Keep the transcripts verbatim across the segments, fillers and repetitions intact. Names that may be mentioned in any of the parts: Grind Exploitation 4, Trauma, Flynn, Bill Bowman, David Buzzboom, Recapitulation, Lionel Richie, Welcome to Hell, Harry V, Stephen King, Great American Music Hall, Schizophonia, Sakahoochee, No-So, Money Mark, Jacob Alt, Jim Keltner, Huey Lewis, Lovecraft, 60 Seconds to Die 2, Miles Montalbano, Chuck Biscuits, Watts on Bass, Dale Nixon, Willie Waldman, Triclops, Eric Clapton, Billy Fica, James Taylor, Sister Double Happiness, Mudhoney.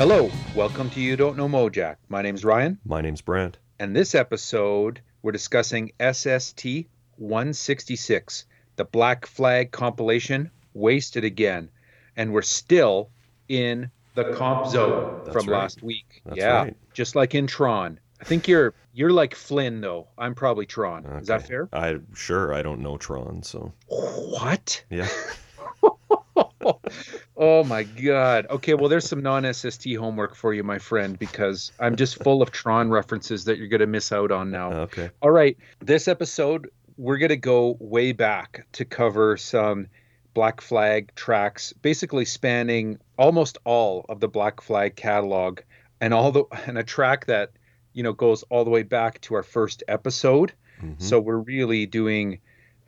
Hello, welcome to You Don't Know Mojack. My name's Ryan. My name's Brent. And this episode, we're discussing S S T one sixty-six, the Black Flag compilation, Wasted Again. And we're still in the comp zone That's from right. last week. That's yeah, right. Just like in Tron. I think you're you're like Flynn, though. I'm probably Tron. Okay. Is that fair? I Sure, I don't know Tron, so. What? Yeah. Oh my God. Okay, well, there's some non-S S T homework for you, my friend, because I'm just full of Tron references that you're going to miss out on now. Okay. All right. This episode, we're going to go way back to cover some Black Flag tracks, basically spanning almost all of the Black Flag catalog and all the and a track that, you know, goes all the way back to our first episode. Mm-hmm. So we're really doing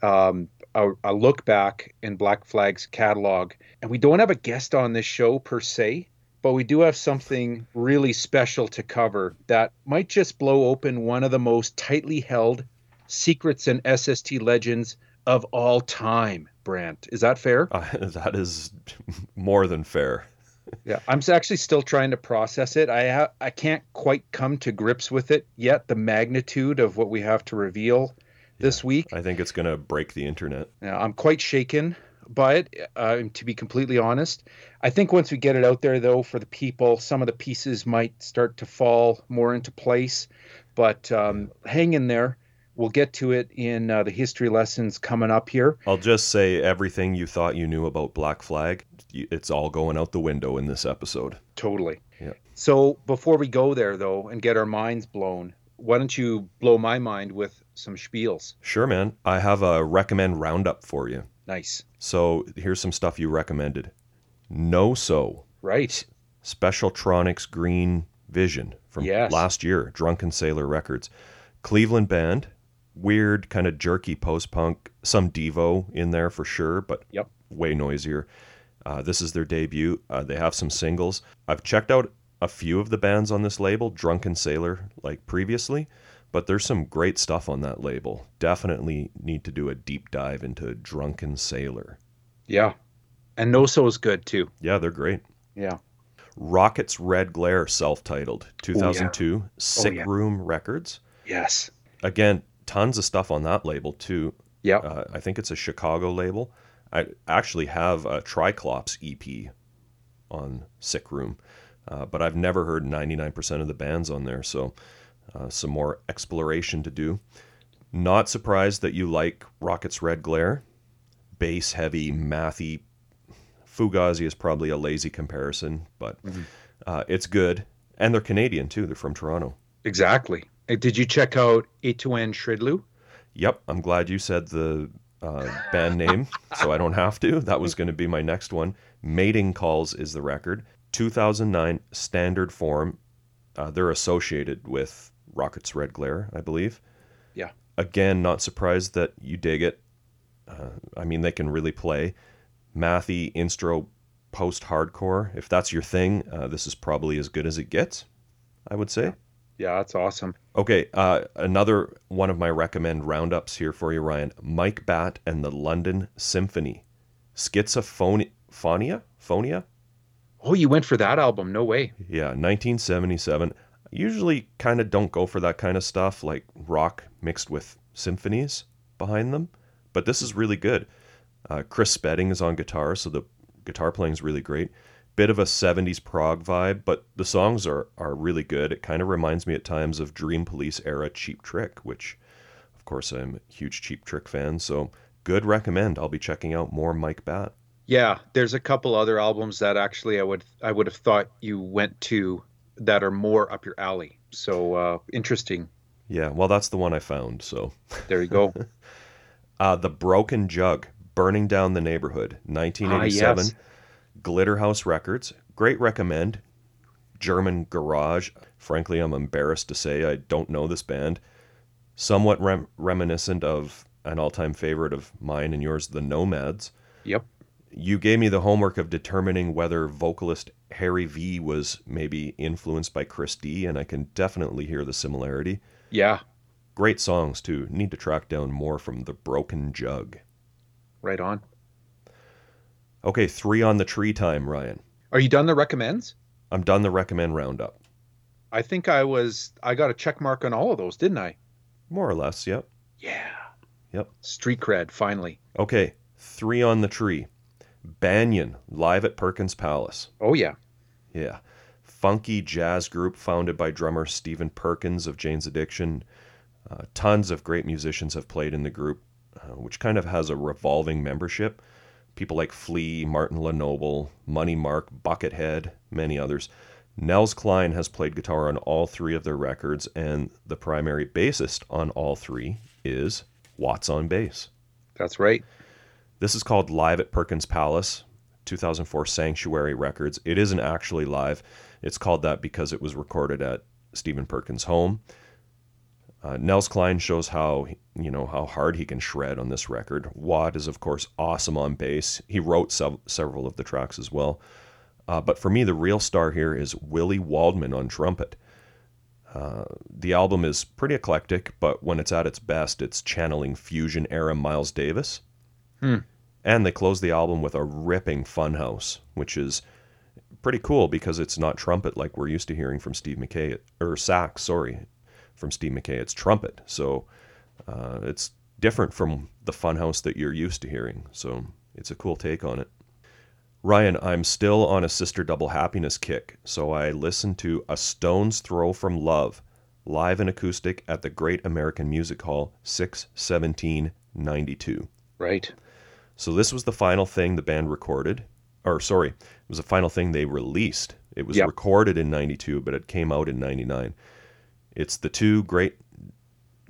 um A, a look back in Black Flag's catalog. And we don't have a guest on this show per se, but we do have something really special to cover that might just blow open one of the most tightly held secrets and S S T legends of all time, Brant. Is that fair? Uh, that is more than fair. Yeah, I'm actually still trying to process it. I ha- I can't quite come to grips with it yet, the magnitude of what we have to reveal this week. I think it's going to break the internet. Yeah, I'm quite shaken by it, uh, to be completely honest. I think once we get it out there, though, for the people, some of the pieces might start to fall more into place. But um, hang in there. We'll get to it in uh, the history lessons coming up here. I'll just say everything you thought you knew about Black Flag, it's all going out the window in this episode. Totally. Yeah. So before we go there, though, and get our minds blown, why don't you blow my mind with some spiels? Sure, man. I have a recommend roundup for you. Nice. So here's some stuff you recommended. No-So. Right. Specialtronics Green Vision from yes. last year. Drunken Sailor Records. Cleveland band. Weird, kind of jerky post-punk. Some Devo in there for sure, but yep. way noisier. Uh, this is their debut. Uh, they have some singles. I've checked out a few of the bands on this label, Drunken Sailor, like previously, but there's some great stuff on that label. Definitely need to do a deep dive into Drunken Sailor. Yeah. And No-So is good too. Yeah, they're great. Yeah. Rockets Red Glare, self-titled, two thousand two, oh, yeah. Sick oh, yeah. Room Records. Yes. Again, tons of stuff on that label too. Yeah. Uh, I think it's a Chicago label. I actually have a Triclops E P on Sick Room. Uh, but I've never heard ninety-nine percent of the bands on there, so uh, some more exploration to do. Not surprised that you like Rockets Red Glare. Bass heavy, mathy. Fugazi is probably a lazy comparison, but mm-hmm. uh, it's good. And they're Canadian, too. They're from Toronto. Exactly. Did you check out E two N Shridloo? Yep. I'm glad you said the uh, band name, so I don't have to. That was going to be my next one. Mating Calls is the record. two thousand nine standard form. Uh, they're associated with Rockets Red Glare, I believe. Yeah. Again, not surprised that you dig it. Uh, I mean, they can really play. Mathy, instro, post-hardcore. If that's your thing, uh, this is probably as good as it gets, I would say. Yeah, yeah that's awesome. Okay, uh, another one of my recommend roundups here for you, Ryan. Mike Batt and the London Symphony. Schizophonia? Phonia? Oh, you went for that album. No way. Yeah, nineteen seventy-seven. Usually kind of don't go for that kind of stuff, like rock mixed with symphonies behind them. But this is really good. Uh, Chris Spedding is on guitar, so the guitar playing is really great. Bit of a seventies prog vibe, but the songs are, are really good. It kind of reminds me at times of Dream Police era Cheap Trick, which, of course, I'm a huge Cheap Trick fan. So good recommend. I'll be checking out more Mike Batt. Yeah, there's a couple other albums that actually I would I would have thought you went to that are more up your alley. So uh, interesting. Yeah, well, that's the one I found. So there you go. uh, The Broken Jug, Burning Down the Neighborhood, nineteen eighty-seven. Ah, yes. Glitterhouse Records, great recommend. German garage. Frankly, I'm embarrassed to say I don't know this band. Somewhat rem- reminiscent of an all-time favorite of mine and yours, The Nomads. Yep. You gave me the homework of determining whether vocalist Harry V was maybe influenced by Chris D, and I can definitely hear the similarity. Yeah. Great songs, too. Need to track down more from The Broken Jug. Right on. Okay, three on the tree time, Ryan. Are you done the recommends? I'm done the recommend roundup. I think I was, I got a check mark on all of those, didn't I? More or less, yep. Yeah. Yep. Street cred, finally. Okay, three on the tree. Banyan, live at Perkins Palace. Oh, yeah. Yeah. Funky jazz group founded by drummer Stephen Perkins of Jane's Addiction. Uh, tons of great musicians have played in the group, uh, which kind of has a revolving membership. People like Flea, Martin Lenoble, Money Mark, Buckethead, many others. Nels Cline has played guitar on all three of their records, and the primary bassist on all three is Watts on bass. That's right. This is called Live at Perkins Palace, two thousand four Sanctuary Records. It isn't actually live. It's called that because it was recorded at Stephen Perkins' home. Uh, Nels Cline shows how, you know, how hard he can shred on this record. Watt is, of course, awesome on bass. He wrote sev- several of the tracks as well. Uh, but for me, the real star here is Willie Waldman on trumpet. Uh, the album is pretty eclectic, but when it's at its best, it's channeling fusion-era Miles Davis. Hmm. And they close the album with a ripping Funhouse, which is pretty cool because it's not trumpet like we're used to hearing from Steve McKay, or sax, sorry. From Steve McKay, it's trumpet, so uh, it's different from the Funhouse that you're used to hearing, so it's a cool take on it. Ryan, I'm still on a Sister Double Happiness kick, so I listened to A Stone's Throw from Love, live and acoustic at the Great American Music Hall, six seventeen ninety-two. Right. So this was the final thing the band recorded, or sorry, it was the final thing they released. It was yep. recorded in ninety-two, but it came out in ninety-nine. It's the two great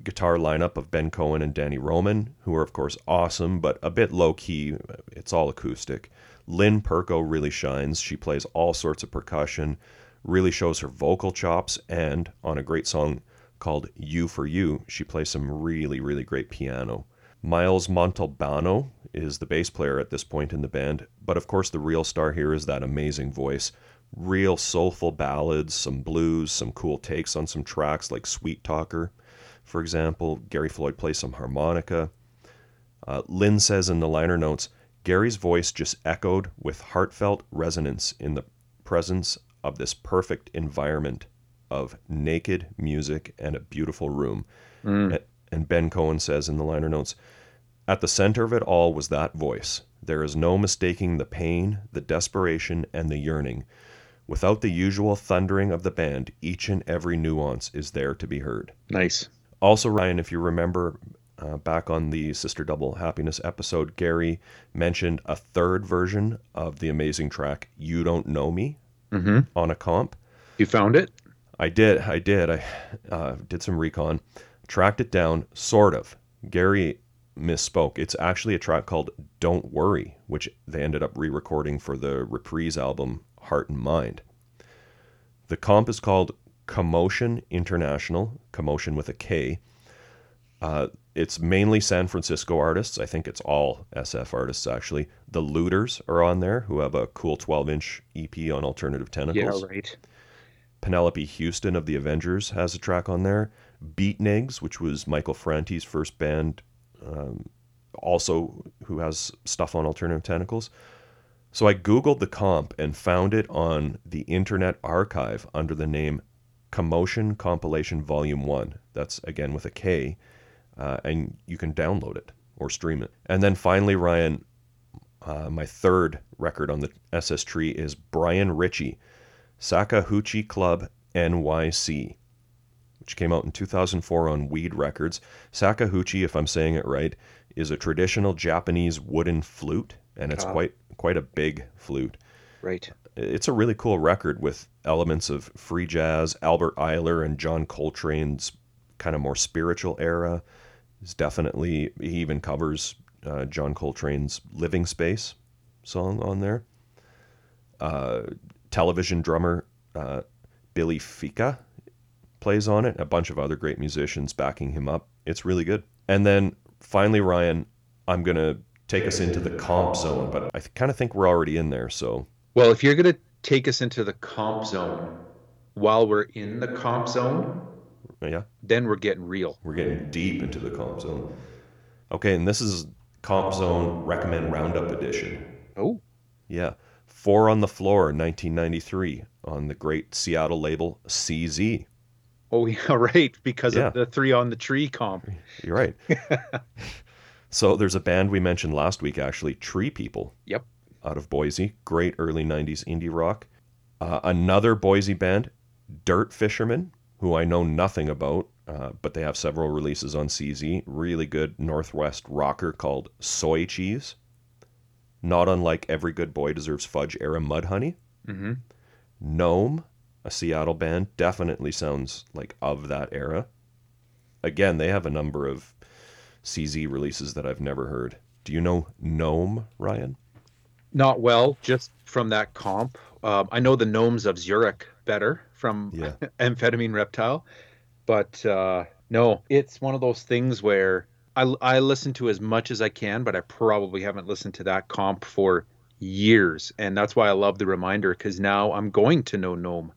guitar lineup of Ben Cohen and Danny Roman, who are, of course, awesome, but a bit low-key. It's all acoustic. Lynn Perko really shines. She plays all sorts of percussion, really shows her vocal chops, and on a great song called You For You, she plays some really, really great piano. Miles Montalbano is the bass player at this point in the band, but, of course, the real star here is that amazing voice. Real soulful ballads, some blues, some cool takes on some tracks like Sweet Talker, for example. Gary Floyd plays some harmonica. Uh, Lynn says in the liner notes, Gary's voice just echoed with heartfelt resonance in the presence of this perfect environment of naked music and a beautiful room. Mm. And Ben Cohen says in the liner notes, at the center of it all was that voice. There is no mistaking the pain, the desperation, and the yearning. Without the usual thundering of the band, each and every nuance is there to be heard. Nice. Also, Ryan, if you remember uh, back on the Sister Double Happiness episode, Gary mentioned a third version of the amazing track You Don't Know Me mm-hmm. on a comp. You found it? I did. I did. I uh, did some recon, tracked it down, sort of. Gary misspoke. It's actually a track called Don't Worry, which they ended up re-recording for the Reprise album Heart and Mind. The comp is called Commotion International, Commotion with a K. Uh, it's mainly San Francisco artists. I think it's all S F artists, actually. The Looters are on there, who have a cool twelve-inch E P on Alternative Tentacles. Yeah, right. Penelope Houston of the Avengers has a track on there. Beatnigs, which was Michael Franti's first band, um, also who has stuff on Alternative Tentacles. So I Googled the comp and found it on the Internet Archive under the name Commotion Compilation Volume one. That's, again, with a K. Uh, and you can download it or stream it. And then finally, Ryan, uh, my third record on the S S tree is Brian Ritchie, Sakahoochee Club N Y C, which came out in two thousand four on Weed Records. Sakahoochee, if I'm saying it right, is a traditional Japanese wooden flute, and it's uh. quite... quite a big flute. Right. It's a really cool record with elements of free jazz, Albert Eiler and John Coltrane's kind of more spiritual era. It's definitely, he even covers uh, John Coltrane's Living Space song on there. Uh, television drummer uh, Billy Fica plays on it. A bunch of other great musicians backing him up. It's really good. And then finally, Ryan, I'm going to take us into the comp zone, but I th- kind of think we're already in there, so... Well, if you're going to take us into the comp zone while we're in the comp zone, yeah, then we're getting real. We're getting deep into the comp zone. Okay, and this is Comp Zone Recommend Roundup Edition. Oh. Yeah. Four on the Floor, nineteen ninety-three, on the great Seattle label C Z. Oh, yeah, right, because yeah. of the Three on the Tree comp. You're right. So there's a band we mentioned last week, actually, Tree People. Yep. Out of Boise, great early nineties indie rock. Uh, another Boise band, Dirt Fisherman, who I know nothing about, uh, but they have several releases on C Z. Really good Northwest rocker called Soy Cheese. Not unlike Every Good Boy Deserves Fudge era Mudhoney. Mm-hmm. Gnome, a Seattle band, definitely sounds like of that era. Again, they have a number of C Z releases that I've never heard. Do you know Gnome, Ryan? Not well, just from that comp. Um, I know the Gnomes of Zurich better from yeah. Amphetamine Reptile. But uh, no, it's one of those things where I, I listen to as much as I can, but I probably haven't listened to that comp for years. And that's why I love the reminder, because now I'm going to know Gnome.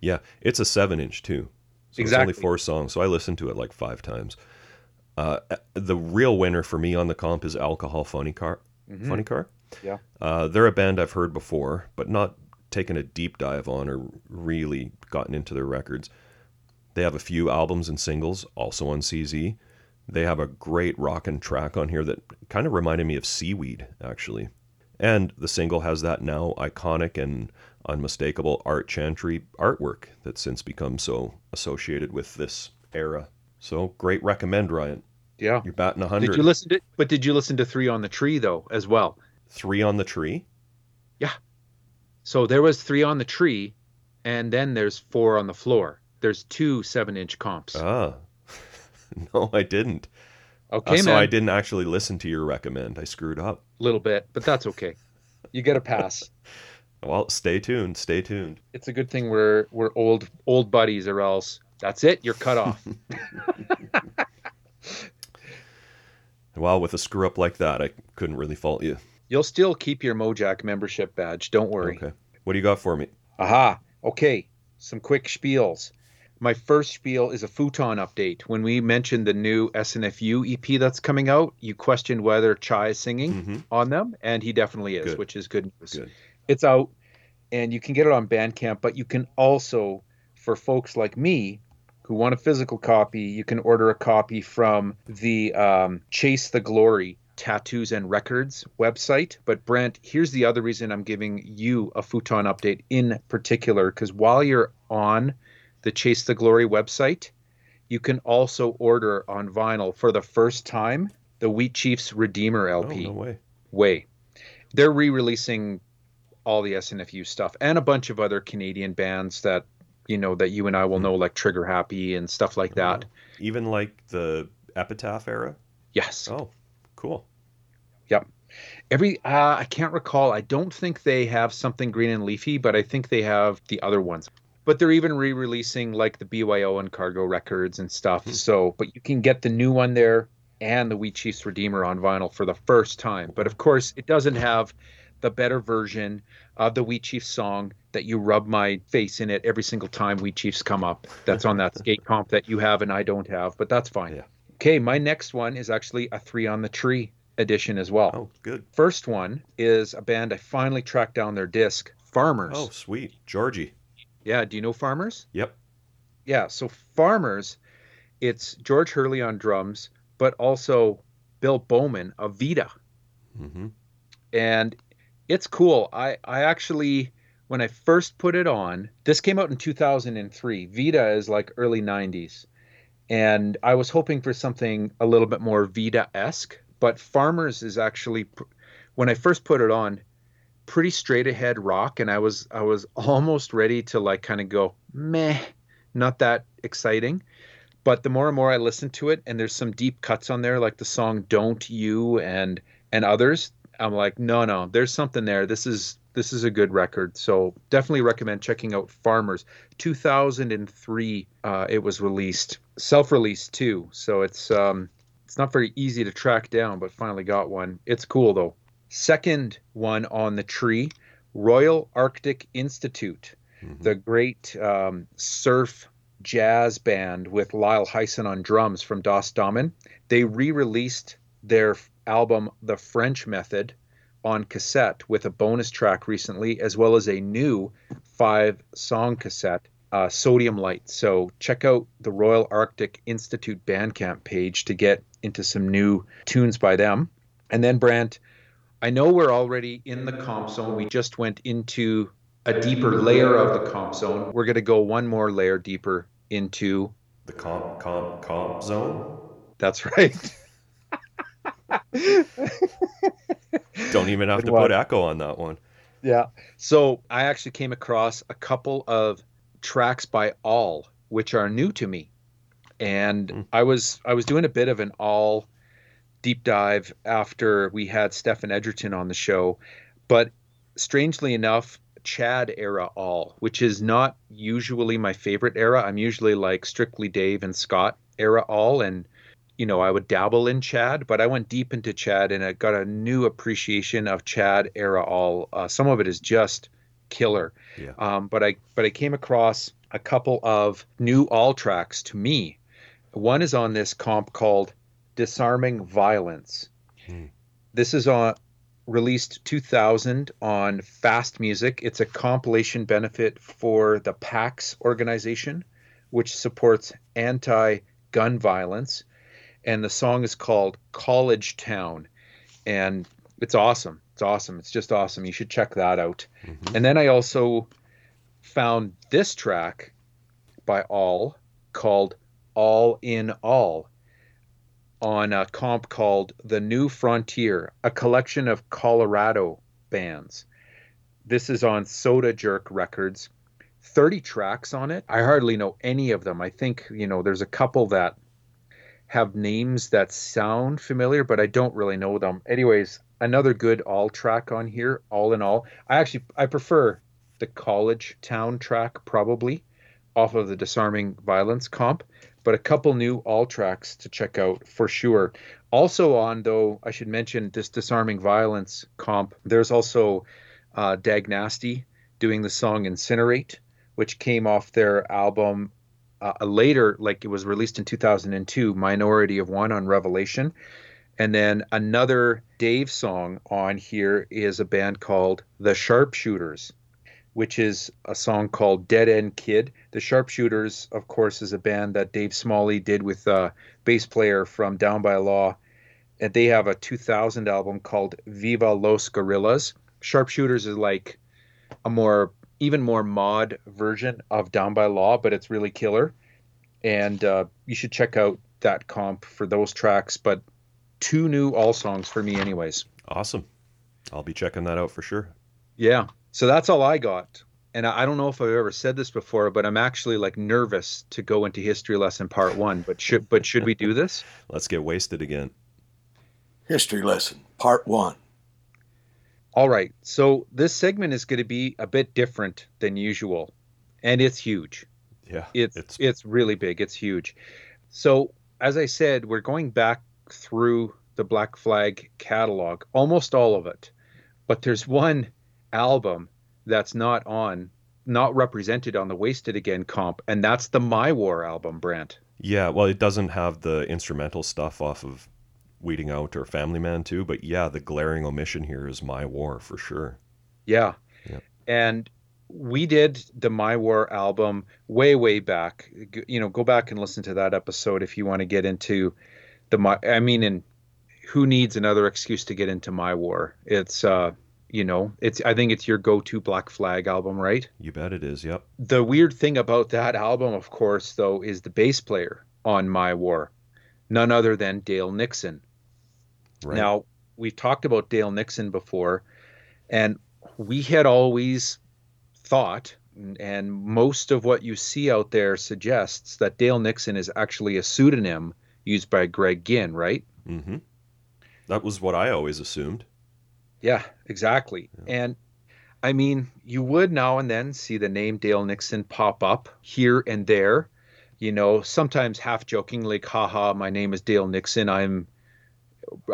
Yeah, it's a seven-inch too. So exactly. It's only four songs, so I listened to it like five times. Uh, the real winner for me on the comp is Alcohol Funny Car. Mm-hmm. Funny Car? Yeah. Uh, they're a band I've heard before, but not taken a deep dive on or really gotten into their records. They have a few albums and singles, also on C Z. They have a great rockin' track on here that kind of reminded me of Seaweed, actually. And the single has that now iconic and unmistakable Art Chantry artwork that's since become so associated with this era. So, great recommend, Ryan. Yeah. You're batting one hundred. Did you listen to, but did you listen to Three on the Tree, though, as well? Three on the Tree? Yeah. So, there was Three on the Tree, and then there's Four on the Floor. There's two seven-inch comps. Ah. No, I didn't. Okay, uh, so man. So I didn't actually listen to your recommend. I screwed up. A little bit, but that's okay. You get a pass. Well, stay tuned. Stay tuned. It's a good thing we're we're old old buddies, or else that's it. You're cut off. Well, with a screw up like that, I couldn't really fault you. You'll still keep your Mojack membership badge. Don't worry. Okay. What do you got for me? Aha. Okay. Some quick spiels. My first spiel is a Futon update. When we mentioned the new S N F U E P that's coming out, you questioned whether Chai is singing mm-hmm. on them, and he definitely is, good. Which is good news. Good. It's out, and you can get it on Bandcamp, but you can also, for folks like me who want a physical copy, you can order a copy from the um, Chase the Glory Tattoos and Records website. But Brent, here's the other reason I'm giving you a Futon update in particular, because while you're on the Chase the Glory website, you can also order on vinyl for the first time the Wheat Chiefs Redeemer L P. Oh, no way. Way. They're re-releasing all the S N F U stuff and a bunch of other Canadian bands that, you know, that you and I will mm-hmm. know, like Trigger Happy and stuff like that. Even like the Epitaph era? Yes. Oh, cool. Yep. Every uh, I can't recall. I don't think they have Something Green and Leafy, but I think they have the other ones. But they're even re-releasing like the B Y O and Cargo records and stuff. Mm-hmm. So, but you can get the new one there and the Wheat Chiefs Redeemer on vinyl for the first time. But of course, it doesn't have the better version of the Wheat Chiefs song that you rub my face in it every single time Wheat Chiefs come up. That's on that skate comp that you have and I don't have, but that's fine. Yeah. Okay, my next one is actually a Three on the Tree edition as well. Oh, good. First one is a band I finally tracked down their disc, Farmers. Oh, sweet. Georgie. Yeah, do you know Farmers? Yep. Yeah, so Farmers, it's George Hurley on drums, but also Bill Bowman of Vita. Mm-hmm. And it's cool. I, I actually, when I first put it on, this came out in two thousand three. Vita is like early nineties. And I was hoping for something a little bit more Vita-esque, but Farmers is actually, when I first put it on, pretty straight ahead rock, and I was I was almost ready to like kind of go meh, not that exciting. But the more and more I listened to it, and there's some deep cuts on there, like the song "Don't You" and and others. I'm like, no, no, there's something there. This is this is a good record. So definitely recommend checking out Farmers. two thousand three, uh, it was released, self-released too. So it's um it's not very easy to track down, but finally got one. It's cool though. Second one on the tree, Royal Arctic Institute, mm-hmm. the great um, surf jazz band with Lyle Hyson on drums from Das Damen. They re-released their album, The French Method, on cassette with a bonus track recently, as well as a new five song cassette, uh, Sodium Light. So check out the Royal Arctic Institute Bandcamp page to get into some new tunes by them. And then, Brant, I know we're already in the comp zone. We just went into a deeper layer of the comp zone. We're going to go one more layer deeper into the comp, comp, comp zone. That's right. Don't even have Good to one. Put echo on that one. Yeah. So I actually came across a couple of tracks by All, which are new to me. And mm. I was I was doing a bit of an All deep dive after we had Stephen Edgerton on the show. But strangely enough, Chad era All, which is not usually my favorite era. I'm usually like Strictly Dave and Scott era All, and you know, I would dabble in Chad, but I went deep into Chad and I got a new appreciation of Chad era All. Uh, some of it is just killer. Yeah. Um, but I but I came across a couple of new All tracks to me. One is on this comp called Disarming Violence. Hmm. This is on released two thousand on Fast Music. It's a compilation benefit for the PAX organization, which supports anti-gun violence. And the song is called College Town. And it's awesome. It's awesome. It's just awesome. You should check that out. Mm-hmm. And then I also found this track by All called All in All on a comp called The New Frontier, a collection of Colorado bands. This is on Soda Jerk Records. thirty tracks on it. I hardly know any of them. I think, you know, there's a couple that have names that sound familiar, but I don't really know them. Anyways, another good All track on here, All in All. I actually, I prefer the College Town track probably off of the Disarming Violence comp, but a couple new All tracks to check out for sure. Also on, though, I should mention this Disarming Violence comp, there's also uh, Dag Nasty doing the song Incinerate, which came off their album Uh, a later, like it was released in two thousand two, Minority of One on Revelation. And then another Dave song on here is a band called The Sharpshooters, which is a song called Dead End Kid. The Sharpshooters, of course, is a band that Dave Smalley did with a bass player from Down by Law. And they have a two thousand album called Viva Los Guerrillas. Sharpshooters is like a more... even more mod version of Down by Law, but it's really killer. And uh, you should check out that comp for those tracks, but two new All songs for me anyways. Awesome. I'll be checking that out for sure. Yeah. So that's all I got. And I don't know if I've ever said this before, but I'm actually like nervous to go into history lesson part one, but should, but should we do this? Let's get wasted again. History lesson part one. All right, so this segment is going to be a bit different than usual, and it's huge. Yeah, it's, it's it's really big. It's huge. So as I said, we're going back through the Black Flag catalog, almost all of it, but there's one album that's not on, not represented on the Wasted Again comp, and that's the My War album, Brant. Yeah, well, it doesn't have the instrumental stuff off of Weeding Out or Family Man too, but yeah, the glaring omission here is My War for sure. Yeah. yeah. And we did the My War album way, way back. You know, go back and listen to that episode if you want to get into the My, I mean, and who needs another excuse to get into My War? It's, uh, you know, it's, I think it's your go-to Black Flag album, right? You bet it is. Yep. The weird thing about that album, of course, though, is the bass player on My War, none other than Dale Nixon. Right. Now, we've talked about Dale Nixon before, and we had always thought, and most of what you see out there suggests that Dale Nixon is actually a pseudonym used by Greg Ginn, right? Mm-hmm. That was what I always assumed. Yeah, exactly. Yeah. And, I mean, you would now and then see the name Dale Nixon pop up here and there, you know, sometimes half-jokingly, like, haha, my name is Dale Nixon, I'm...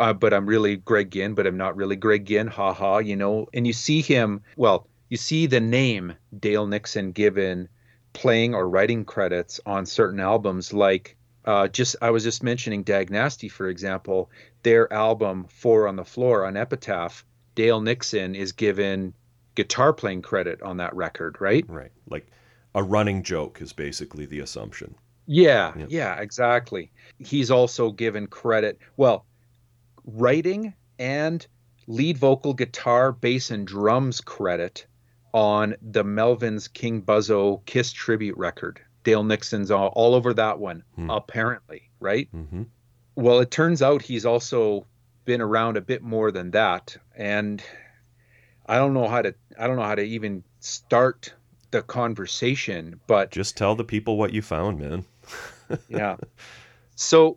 Uh, but I'm really Greg Ginn, but I'm not really Greg Ginn, haha, you know. And you see him, well, you see the name Dale Nixon given playing or writing credits on certain albums, like uh, just I was just mentioning Dag Nasty, for example, their album Four on the Floor on Epitaph, Dale Nixon is given guitar playing credit on that record, right? Right. Like a running joke is basically the assumption. Yeah, yeah, yeah, exactly. He's also given credit, well, writing and lead vocal, guitar, bass, and drums credit on the Melvins King Buzzo Kiss tribute record. Dale Nixon's all, all over that one, hmm. apparently, right? Mm-hmm. Well, it turns out he's also been around a bit more than that, and I don't know how to I don't know how to even start the conversation, but just tell the people what you found, man. Yeah. So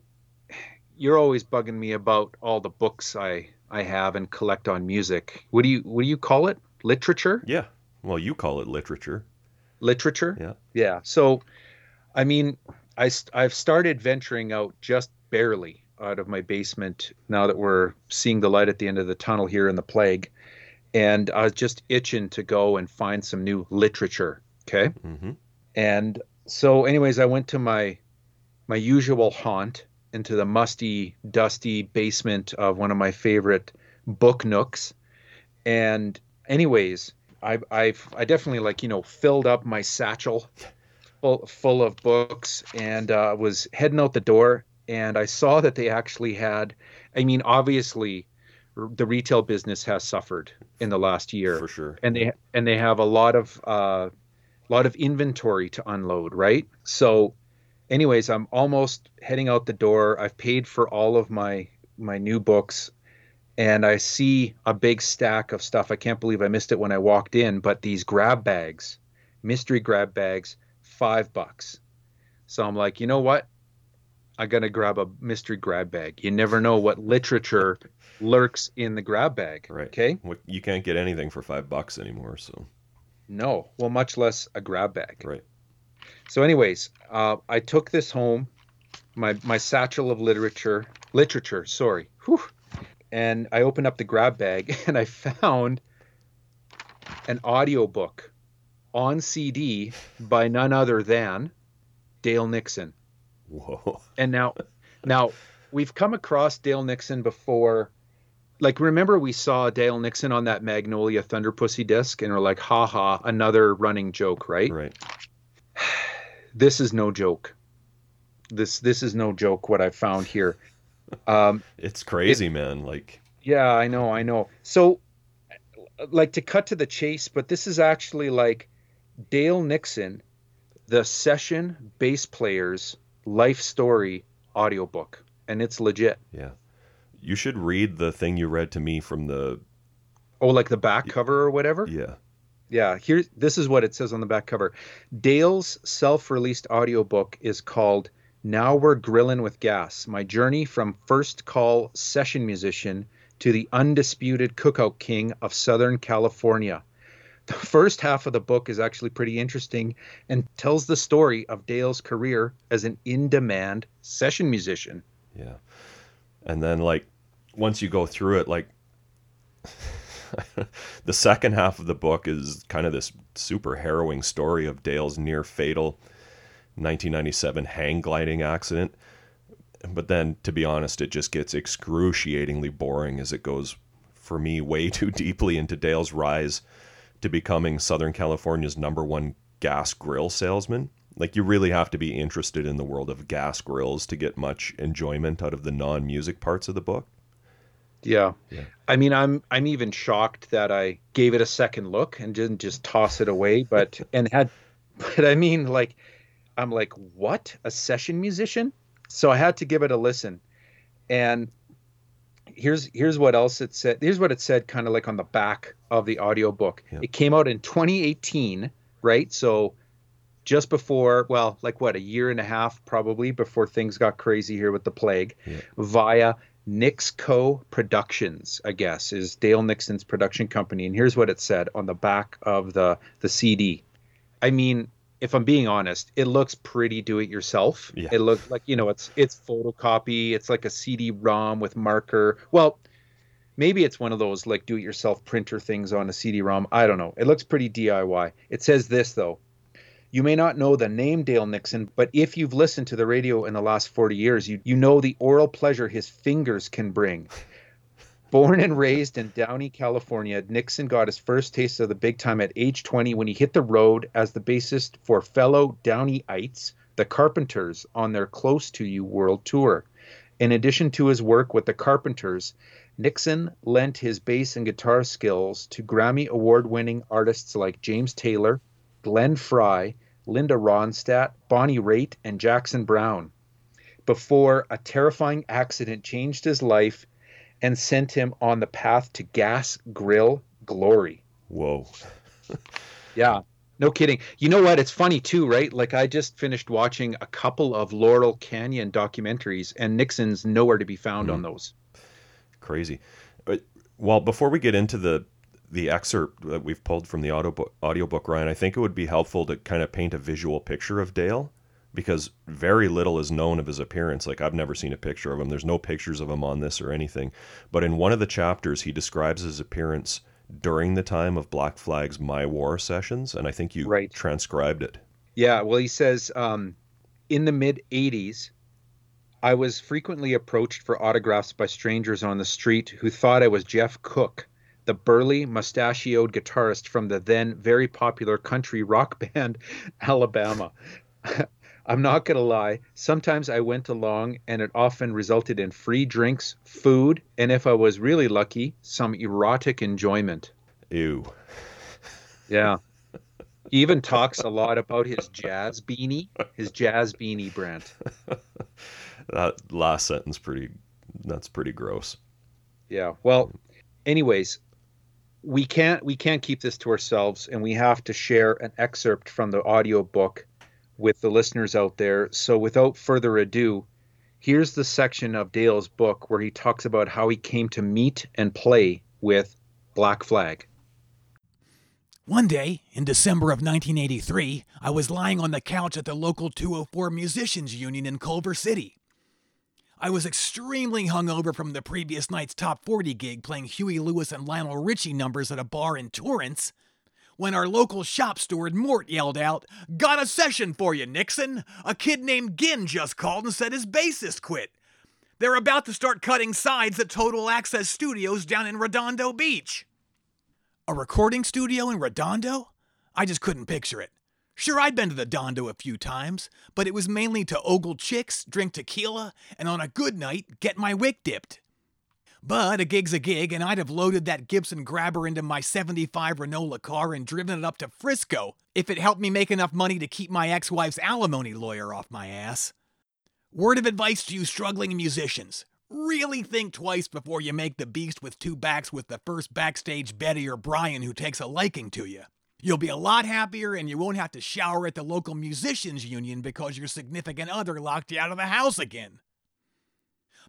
you're always bugging me about all the books I I have and collect on music. What do you what do you call it? Literature? Yeah. Well, you call it literature. Literature? Yeah. Yeah. So, I mean, I I've started venturing out just barely out of my basement now that we're seeing the light at the end of the tunnel here in the plague. And I was just itching to go and find some new literature. Okay. Mm-hmm. And so anyways, I went to my, my usual haunt, into the musty, dusty basement of one of my favorite book nooks. And anyways, I, I've, I definitely like, you know, filled up my satchel full, full of books, and uh, was heading out the door. And I saw that they actually had, I mean, obviously the retail business has suffered in the last year, for sure, and they and they have a lot of a uh, lot of inventory to unload, right? So, anyways, I'm almost heading out the door. I've paid for all of my my new books, and I see a big stack of stuff. I can't believe I missed it when I walked in, but these grab bags, mystery grab bags, five bucks. So I'm like, you know what? I'm going to grab a mystery grab bag. You never know what literature lurks in the grab bag. Right. Okay. Well, you can't get anything for five bucks anymore. So no, well, much less a grab bag. Right. So anyways, uh, I took this home, my, my satchel of literature, literature, sorry. Whew. And I opened up the grab bag and I found an audiobook on C D by none other than Dale Nixon. Whoa. And now, now we've come across Dale Nixon before. Like, remember we saw Dale Nixon on that Magnolia Thunder Pussy disc and we're like, ha ha, another running joke, right? Right. This is no joke. This, this is no joke. What I found here. Um, it's crazy, it, man. Like, yeah, I know. I know. So like, to cut to the chase, but this is actually like Dale Nixon, the session bass players, life story audiobook, and it's legit. Yeah. You should read the thing you read to me from the oh like the back cover or whatever. Yeah. Yeah, here this is what it says on the back cover. Dale's self-released audiobook is called Now We're Grillin' with Gas: My Journey from First Call Session Musician to the Undisputed Cookout King of Southern California. The first half of the book is actually pretty interesting and tells the story of Dale's career as an in-demand session musician. Yeah. And then, like, once you go through it, like, the second half of the book is kind of this super harrowing story of Dale's near-fatal nineteen ninety-seven hang gliding accident. But then, to be honest, it just gets excruciatingly boring as it goes, for me, way too deeply into Dale's rise to becoming Southern California's number one gas grill salesman. Like, you really have to be interested in the world of gas grills to get much enjoyment out of the non-music parts of the book. Yeah. Yeah. I mean, I'm I'm even shocked that I gave it a second look and didn't just toss it away, but and had but I mean, like, I'm like, what? A session musician? So I had to give it a listen. And Here's here's what else it said. Here's what it said kind of like on the back of the audiobook. Yeah. It came out in twenty eighteen, right? So just before, well, like what, a year and a half probably before things got crazy here with the plague, yeah. Via Nixco Productions, I guess, is Dale Nixon's production company. And here's what it said on the back of the, the C D. I mean, if I'm being honest, it looks pretty do-it-yourself. Yeah. It looks like, you know, it's it's photocopy. It's like a C D-ROM with marker. Well, maybe it's one of those like do-it-yourself printer things on a C D-ROM. I don't know. It looks pretty D I Y. It says this, though. You may not know the name Dale Nixon, but if you've listened to the radio in the last forty years, you, you know the oral pleasure his fingers can bring. Born and raised in Downey, California, Nixon got his first taste of the big time at age twenty when he hit the road as the bassist for fellow Downeyites, the Carpenters, on their Close to You World Tour. In addition to his work with the Carpenters, Nixon lent his bass and guitar skills to Grammy Award-winning artists like James Taylor, Glenn Frey, Linda Ronstadt, Bonnie Raitt, and Jackson Browne, before a terrifying accident changed his life and sent him on the path to gas grill glory. Whoa. Yeah, no kidding. You know what? It's funny too, right? Like, I just finished watching a couple of Laurel Canyon documentaries, and Nixon's nowhere to be found mm. on those. Crazy. But, well, before we get into the the excerpt that we've pulled from the audio audiobook, Ryan, I think it would be helpful to kind of paint a visual picture of Dale, because very little is known of his appearance. Like, I've never seen a picture of him. There's no pictures of him on this or anything. But in one of the chapters, he describes his appearance during the time of Black Flag's My War sessions, and I think you right. transcribed it. Yeah, well, he says, um, in the mid-eighties, I was frequently approached for autographs by strangers on the street who thought I was Jeff Cook, the burly, mustachioed guitarist from the then very popular country rock band Alabama. I'm not going to lie. Sometimes I went along, and it often resulted in free drinks, food, and if I was really lucky, some erotic enjoyment. Ew. Yeah. He even talks a lot about his jazz beanie, his jazz beanie, Brent. That last sentence, pretty. that's pretty gross. Yeah. Well, anyways, we can't we can't keep this to ourselves, and we have to share an excerpt from the audiobook with the listeners out there. So without further ado, here's the section of Dale's book where he talks about how he came to meet and play with Black Flag. One day, in December of nineteen eighty-three, I was lying on the couch at the local two oh four Musicians Union in Culver City. I was extremely hungover from the previous night's Top forty gig playing Huey Lewis and Lionel Richie numbers at a bar in Torrance, when our local shop steward, Mort, yelled out, "Got a session for you, Nixon. A kid named Ginn just called and said his bassist quit. They're about to start cutting sides at Total Access Studios down in Redondo Beach." A recording studio in Redondo? I just couldn't picture it. Sure, I'd been to the Dondo a few times, but it was mainly to ogle chicks, drink tequila, and on a good night, get my wick dipped. But a gig's a gig, and I'd have loaded that Gibson grabber into my seventy-five Renault car and driven it up to Frisco if it helped me make enough money to keep my ex-wife's alimony lawyer off my ass. Word of advice to you struggling musicians. Really think twice before you make the beast with two backs with the first backstage Betty or Brian who takes a liking to you. You'll be a lot happier, and you won't have to shower at the local musicians union because your significant other locked you out of the house again.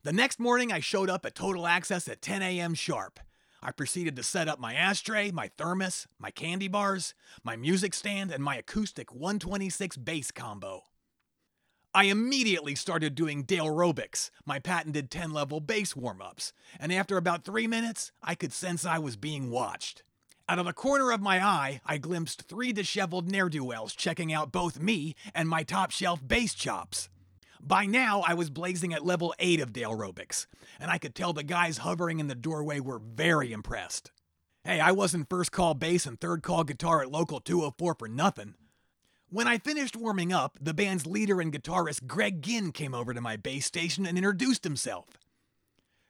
The next morning, I showed up at Total Access at ten a.m. sharp. I proceeded to set up my ashtray, my thermos, my candy bars, my music stand, and my acoustic one twenty-six bass combo. I immediately started doing Dale Robics, my patented ten-level bass warm-ups, and after about three minutes, I could sense I was being watched. Out of the corner of my eye, I glimpsed three disheveled ne'er-do-wells checking out both me and my top-shelf bass chops. By now, I was blazing at level eight of Dale Robics, and I could tell the guys hovering in the doorway were very impressed. Hey, I wasn't first call bass and third call guitar at Local two oh four for nothing. When I finished warming up, the band's leader and guitarist Greg Ginn came over to my bass station and introduced himself.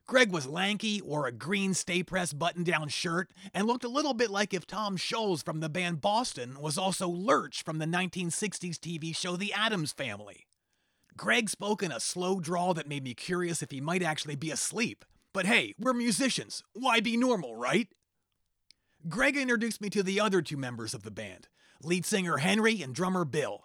Greg was lanky, wore a green stay-pressed button-down shirt, and looked a little bit like if Tom Scholz from the band Boston was also Lurch from the nineteen sixties T V show The Addams Family. Greg spoke in a slow drawl that made me curious if he might actually be asleep. But hey, we're musicians. Why be normal, right? Greg introduced me to the other two members of the band, lead singer Henry and drummer Bill.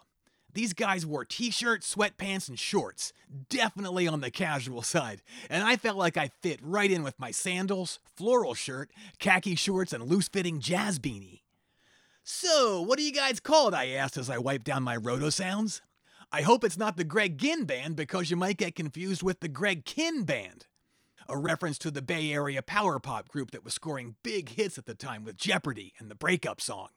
These guys wore t-shirts, sweatpants, and shorts, definitely on the casual side, and I felt like I fit right in with my sandals, floral shirt, khaki shorts, and loose-fitting jazz beanie. "So, what are you guys called?" I asked as I wiped down my Roto Sounds. I hope it's not the Greg Ginn Band, because you might get confused with the Greg Kinn Band, a reference to the Bay Area power pop group that was scoring big hits at the time with Jeopardy and the breakup song.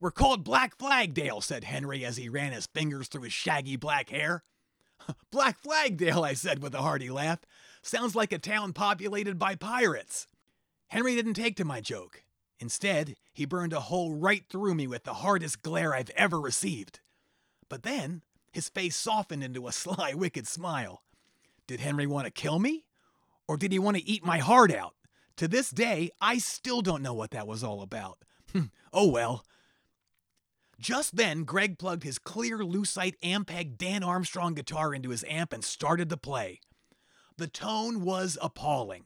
"We're called Black Flag, Dale," said Henry as he ran his fingers through his shaggy black hair. "Black Flag, Dale," I said with a hearty laugh. Sounds like a town populated by pirates. Henry didn't take to my joke. Instead, he burned a hole right through me with the hardest glare I've ever received. But then, his face softened into a sly, wicked smile. Did Henry want to kill me? Or did he want to eat my heart out? To this day, I still don't know what that was all about. Oh well. Just then, Greg plugged his clear Lucite Ampeg Dan Armstrong guitar into his amp and started to play. The tone was appalling.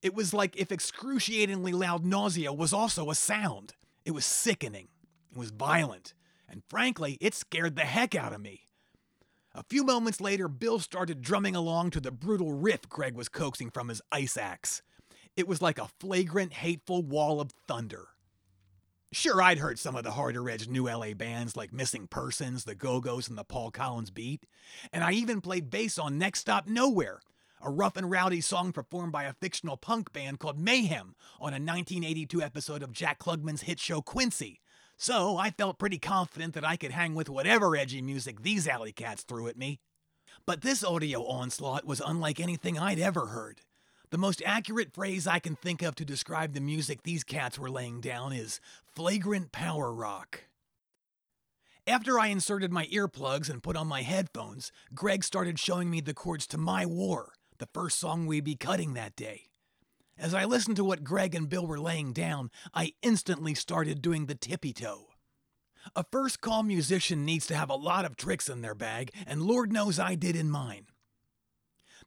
It was like if excruciatingly loud nausea was also a sound. It was sickening. It was violent. And frankly, it scared the heck out of me. A few moments later, Bill started drumming along to the brutal riff Greg was coaxing from his ice axe. It was like a flagrant, hateful wall of thunder. Sure, I'd heard some of the harder-edged new L A bands like Missing Persons, the Go-Go's, and the Paul Collins Beat, and I even played bass on Next Stop Nowhere, a rough and rowdy song performed by a fictional punk band called Mayhem on a nineteen eighty-two episode of Jack Klugman's hit show Quincy, so I felt pretty confident that I could hang with whatever edgy music these alley cats threw at me. But this audio onslaught was unlike anything I'd ever heard. The most accurate phrase I can think of to describe the music these cats were laying down is flagrant power rock. After I inserted my earplugs and put on my headphones, Greg started showing me the chords to My War, the first song we'd be cutting that day. As I listened to what Greg and Bill were laying down, I instantly started doing the tippy-toe. A first-call musician needs to have a lot of tricks in their bag, and Lord knows I did in mine.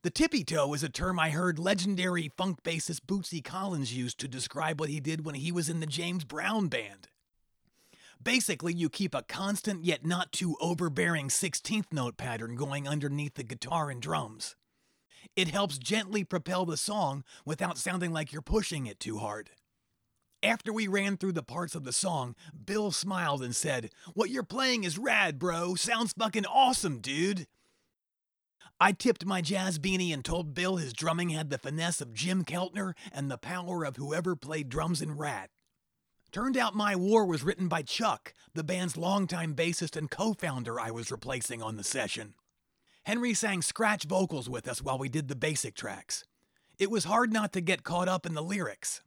The tippy-toe is a term I heard legendary funk bassist Bootsy Collins use to describe what he did when he was in the James Brown Band. Basically, you keep a constant yet not too overbearing sixteenth note pattern going underneath the guitar and drums. It helps gently propel the song without sounding like you're pushing it too hard. After we ran through the parts of the song, Bill smiled and said, "What you're playing is rad, bro. Sounds fucking awesome, dude." I tipped my jazz beanie and told Bill his drumming had the finesse of Jim Keltner and the power of whoever played drums in Rat. Turned out My War was written by Chuck, the band's longtime bassist and co-founder I was replacing on the session. Henry sang scratch vocals with us while we did the basic tracks. It was hard not to get caught up in the lyrics.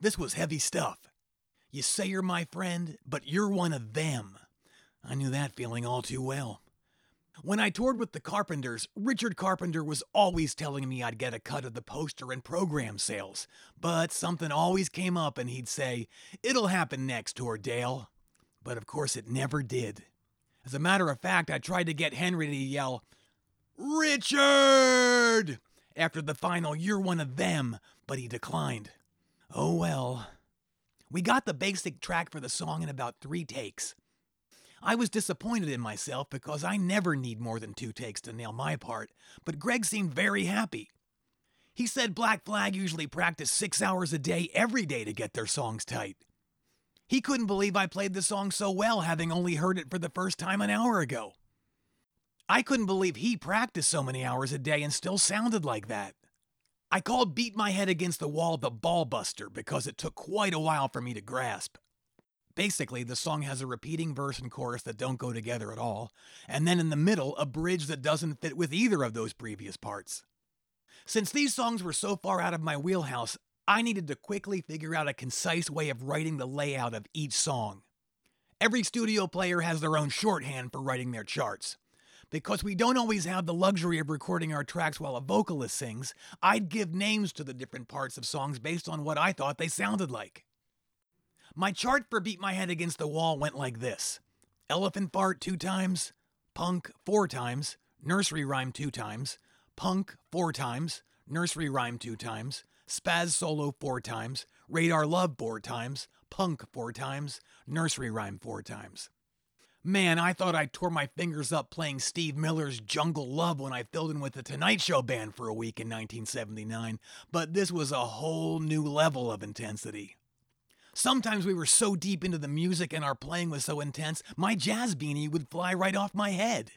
This was heavy stuff. You say you're my friend, but you're one of them. I knew that feeling all too well. When I toured with the Carpenters, Richard Carpenter was always telling me I'd get a cut of the poster and program sales, but something always came up and he'd say, "It'll happen next tour, Dale." But of course it never did. As a matter of fact, I tried to get Henry to yell, "Richard!" after the final "You're one of them," but he declined. Oh well. We got the basic track for the song in about three takes. I was disappointed in myself because I never need more than two takes to nail my part, but Greg seemed very happy. He said Black Flag usually practiced six hours a day every day to get their songs tight. He couldn't believe I played the song so well, having only heard it for the first time an hour ago. I couldn't believe he practiced so many hours a day and still sounded like that. I called Beat My Head Against the Wall the ball buster because it took quite a while for me to grasp. Basically, the song has a repeating verse and chorus that don't go together at all, and then in the middle, a bridge that doesn't fit with either of those previous parts. Since these songs were so far out of my wheelhouse, I needed to quickly figure out a concise way of writing the layout of each song. Every studio player has their own shorthand for writing their charts. Because we don't always have the luxury of recording our tracks while a vocalist sings, I'd give names to the different parts of songs based on what I thought they sounded like. My chart for Beat My Head Against the Wall went like this. Elephant fart two times, punk four times, nursery rhyme two times, punk four times, nursery rhyme two times, spaz solo four times, radar love four times, punk four times, nursery rhyme four times. Man, I thought I tore my fingers up playing Steve Miller's Jungle Love when I filled in with the Tonight Show Band for a week in nineteen seventy-nine, but this was a whole new level of intensity. Sometimes we were so deep into the music and our playing was so intense, my jazz beanie would fly right off my head.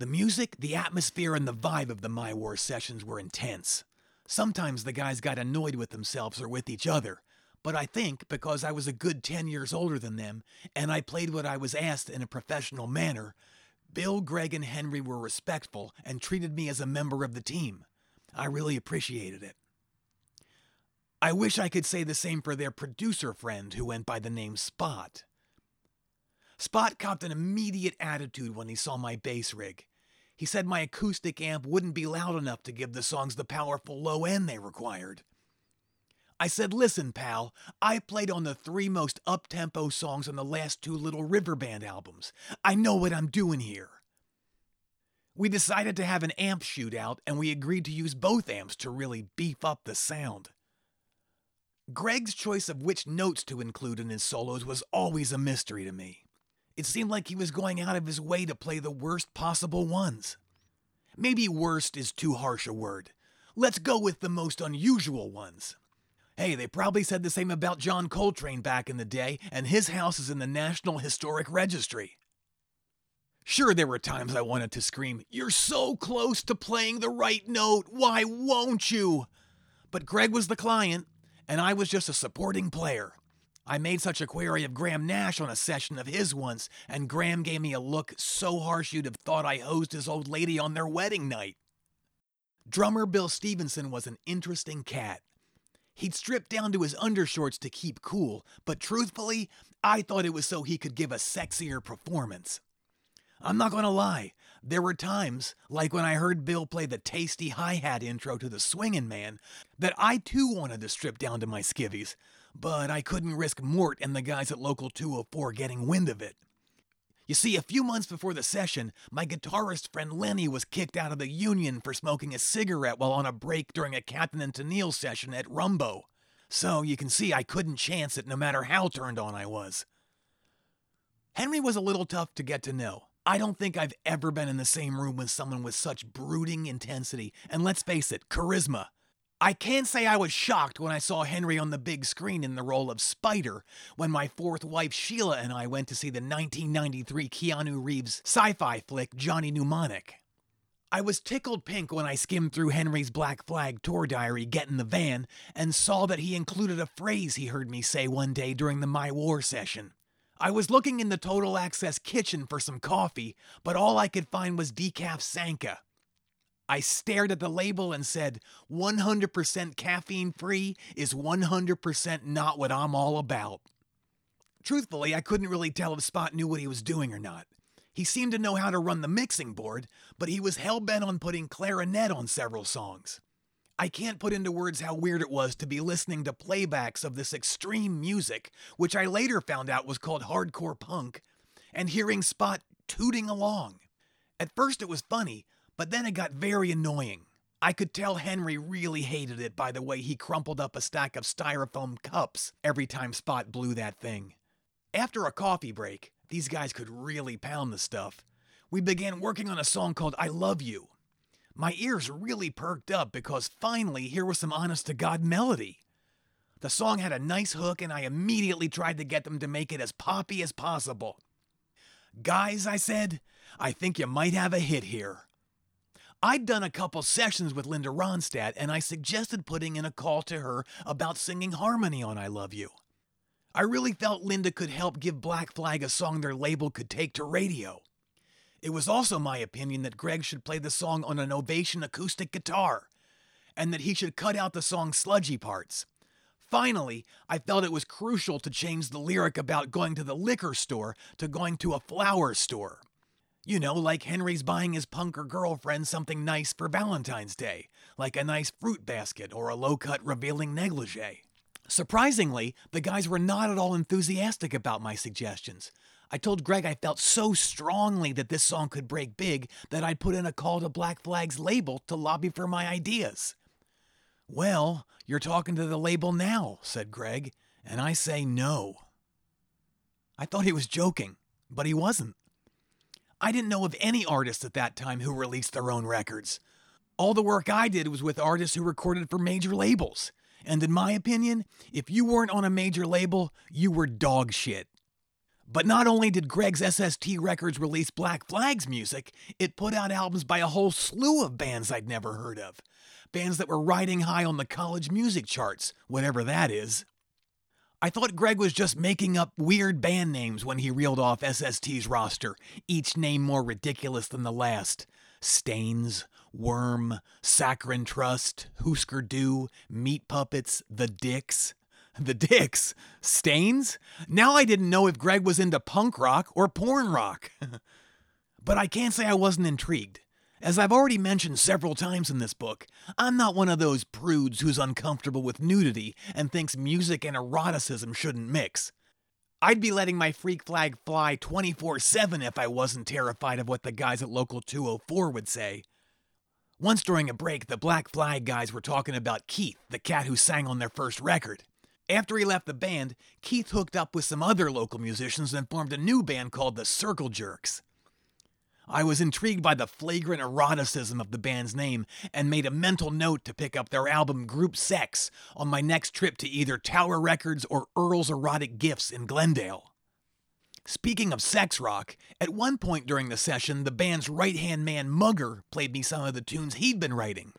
The music, the atmosphere, and the vibe of the My War sessions were intense. Sometimes the guys got annoyed with themselves or with each other, but I think because I was a good ten years older than them and I played what I was asked in a professional manner, Bill, Greg, and Henry were respectful and treated me as a member of the team. I really appreciated it. I wish I could say the same for their producer friend who went by the name Spot. Spot copped an immediate attitude when he saw my bass rig. He said my acoustic amp wouldn't be loud enough to give the songs the powerful low end they required. I said, listen, pal, I played on the three most up-tempo songs on the last two Little River Band albums. I know what I'm doing here. We decided to have an amp shootout, and we agreed to use both amps to really beef up the sound. Greg's choice of which notes to include in his solos was always a mystery to me. It seemed like he was going out of his way to play the worst possible ones. Maybe worst is too harsh a word. Let's go with the most unusual ones. Hey, they probably said the same about John Coltrane back in the day, and his house is in the National Historic Registry. Sure, there were times I wanted to scream, "You're so close to playing the right note, why won't you?" But Greg was the client, and I was just a supporting player. I made such a query of Graham Nash on a session of his once, and Graham gave me a look so harsh you'd have thought I hosed his old lady on their wedding night. Drummer Bill Stevenson was an interesting cat. He'd stripped down to his undershorts to keep cool, but truthfully, I thought it was so he could give a sexier performance. I'm not gonna lie, there were times, like when I heard Bill play the tasty hi-hat intro to The Swingin' Man, that I too wanted to strip down to my skivvies, but I couldn't risk Mort and the guys at Local two oh four getting wind of it. You see, a few months before the session, my guitarist friend Lenny was kicked out of the union for smoking a cigarette while on a break during a Captain and Tennille session at Rumbo. So you can see I couldn't chance it no matter how turned on I was. Henry was a little tough to get to know. I don't think I've ever been in the same room with someone with such brooding intensity, and let's face it, charisma. I can't say I was shocked when I saw Henry on the big screen in the role of Spider when my fourth wife Sheila and I went to see the nineteen ninety-three Keanu Reeves sci-fi flick Johnny Mnemonic. I was tickled pink when I skimmed through Henry's Black Flag tour diary Get in the Van and saw that he included a phrase he heard me say one day during the My War session. I was looking in the Total Access kitchen for some coffee, but all I could find was decaf Sanka. I stared at the label and said, one hundred percent caffeine free is one hundred percent not what I'm all about. Truthfully, I couldn't really tell if Spot knew what he was doing or not. He seemed to know how to run the mixing board, but he was hell-bent on putting clarinet on several songs. I can't put into words how weird it was to be listening to playbacks of this extreme music, which I later found out was called hardcore punk, and hearing Spot tooting along. At first it was funny, but then it got very annoying. I could tell Henry really hated it by the way he crumpled up a stack of styrofoam cups every time Spot blew that thing. After a coffee break, these guys could really pound the stuff. We began working on a song called I Love You. My ears really perked up because finally here was some honest-to-God melody. The song had a nice hook and I immediately tried to get them to make it as poppy as possible. "Guys," I said, "I think you might have a hit here." I'd done a couple sessions with Linda Ronstadt, and I suggested putting in a call to her about singing harmony on I Love You. I really felt Linda could help give Black Flag a song their label could take to radio. It was also my opinion that Greg should play the song on an Ovation acoustic guitar, and that he should cut out the song's sludgy parts. Finally, I felt it was crucial to change the lyric about going to the liquor store to going to a flower store. You know, like Henry's buying his punker girlfriend something nice for Valentine's Day, like a nice fruit basket or a low-cut revealing negligee. Surprisingly, the guys were not at all enthusiastic about my suggestions. I told Greg I felt so strongly that this song could break big that I'd put in a call to Black Flag's label to lobby for my ideas. "Well, you're talking to the label now," said Greg, and I say no. I thought he was joking, but he wasn't. I didn't know of any artists at that time who released their own records. All the work I did was with artists who recorded for major labels. And in my opinion, if you weren't on a major label, you were dog shit. But not only did Greg's S S T Records release Black Flag's music, it put out albums by a whole slew of bands I'd never heard of. Bands that were riding high on the college music charts, whatever that is. I thought Greg was just making up weird band names when he reeled off S S T's roster, each name more ridiculous than the last. Stains, Worm, Saccharine Trust, Husker Du, Meat Puppets, The Dicks. The Dicks? Stains? Now I didn't know if Greg was into punk rock or porn rock. But I can't say I wasn't intrigued. As I've already mentioned several times in this book, I'm not one of those prudes who's uncomfortable with nudity and thinks music and eroticism shouldn't mix. I'd be letting my freak flag fly twenty-four seven if I wasn't terrified of what the guys at Local two oh four would say. Once during a break, the Black Flag guys were talking about Keith, the cat who sang on their first record. After he left the band, Keith hooked up with some other local musicians and formed a new band called the Circle Jerks. I was intrigued by the flagrant eroticism of the band's name and made a mental note to pick up their album Group Sex on my next trip to either Tower Records or Earl's Erotic Gifts in Glendale. Speaking of sex rock, at one point during the session, the band's right-hand man Mugger played me some of the tunes he'd been writing.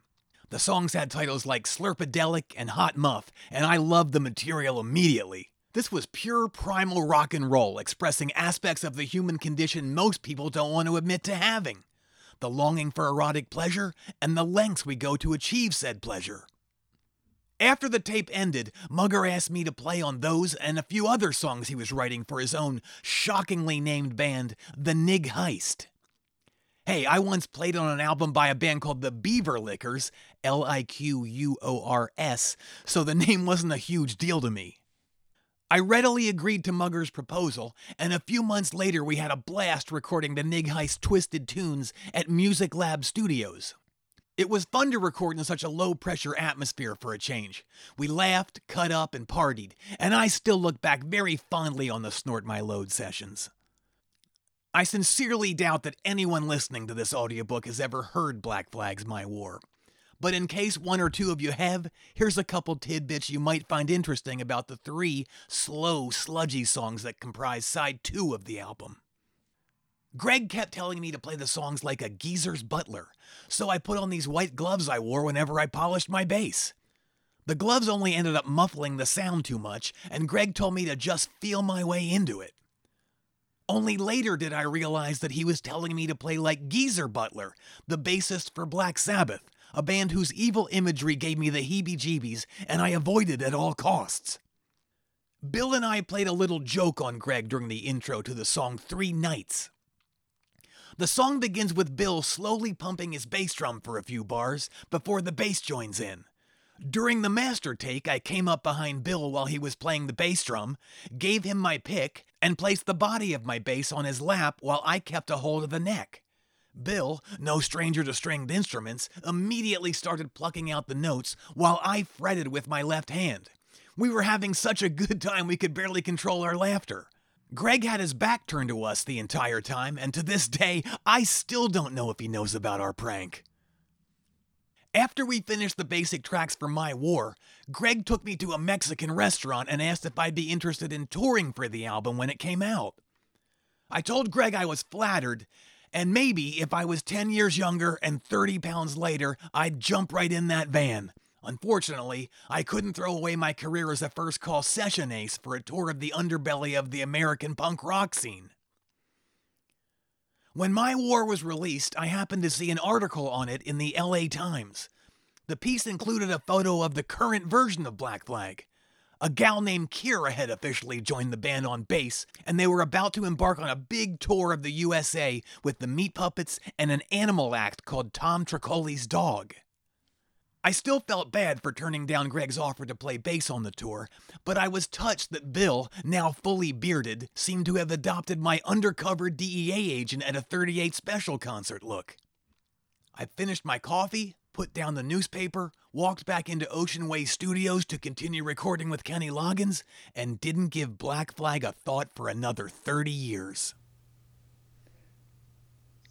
The songs had titles like Slurpadelic and Hot Muff, and I loved the material immediately. This was pure primal rock and roll, expressing aspects of the human condition most people don't want to admit to having. The longing for erotic pleasure, and the lengths we go to achieve said pleasure. After the tape ended, Mugger asked me to play on those and a few other songs he was writing for his own shockingly named band, The Nig Heist. Hey, I once played on an album by a band called the Beaver Lickers, L I Q U O R S, so the name wasn't a huge deal to me. I readily agreed to Mugger's proposal, and a few months later we had a blast recording the Nig Heist Twisted Tunes at Music Lab Studios. It was fun to record in such a low-pressure atmosphere for a change. We laughed, cut up, and partied, and I still look back very fondly on the Snort My Load sessions. I sincerely doubt that anyone listening to this audiobook has ever heard Black Flag's My War. But in case one or two of you have, here's a couple tidbits you might find interesting about the three slow, sludgy songs that comprise side two of the album. Greg kept telling me to play the songs like a geezer's butler, so I put on these white gloves I wore whenever I polished my bass. The gloves only ended up muffling the sound too much, and Greg told me to just feel my way into it. Only later did I realize that he was telling me to play like Geezer Butler, the bassist for Black Sabbath, a band whose evil imagery gave me the heebie-jeebies, and I avoided at all costs. Bill and I played a little joke on Greg during the intro to the song Three Nights. The song begins with Bill slowly pumping his bass drum for a few bars before the bass joins in. During the master take, I came up behind Bill while he was playing the bass drum, gave him my pick, and placed the body of my bass on his lap while I kept a hold of the neck. Bill, no stranger to stringed instruments, immediately started plucking out the notes while I fretted with my left hand. We were having such a good time we could barely control our laughter. Greg had his back turned to us the entire time, and to this day, I still don't know if he knows about our prank. After we finished the basic tracks for My War, Greg took me to a Mexican restaurant and asked if I'd be interested in touring for the album when it came out. I told Greg I was flattered, and maybe if I was ten years younger and thirty pounds lighter, I'd jump right in that van. Unfortunately, I couldn't throw away my career as a first call session ace for a tour of the underbelly of the American punk rock scene. When My War was released, I happened to see an article on it in the L A Times. The piece included a photo of the current version of Black Flag. A gal named Kira had officially joined the band on bass, and they were about to embark on a big tour of the U S A with the Meat Puppets and an animal act called Tom Tricoli's Dog. I still felt bad for turning down Greg's offer to play bass on the tour, but I was touched that Bill, now fully bearded, seemed to have adopted my undercover D E A agent at a thirty-eight Special concert look. I finished my coffee, put down the newspaper, walked back into Ocean Way Studios to continue recording with Kenny Loggins, and didn't give Black Flag a thought for another thirty years.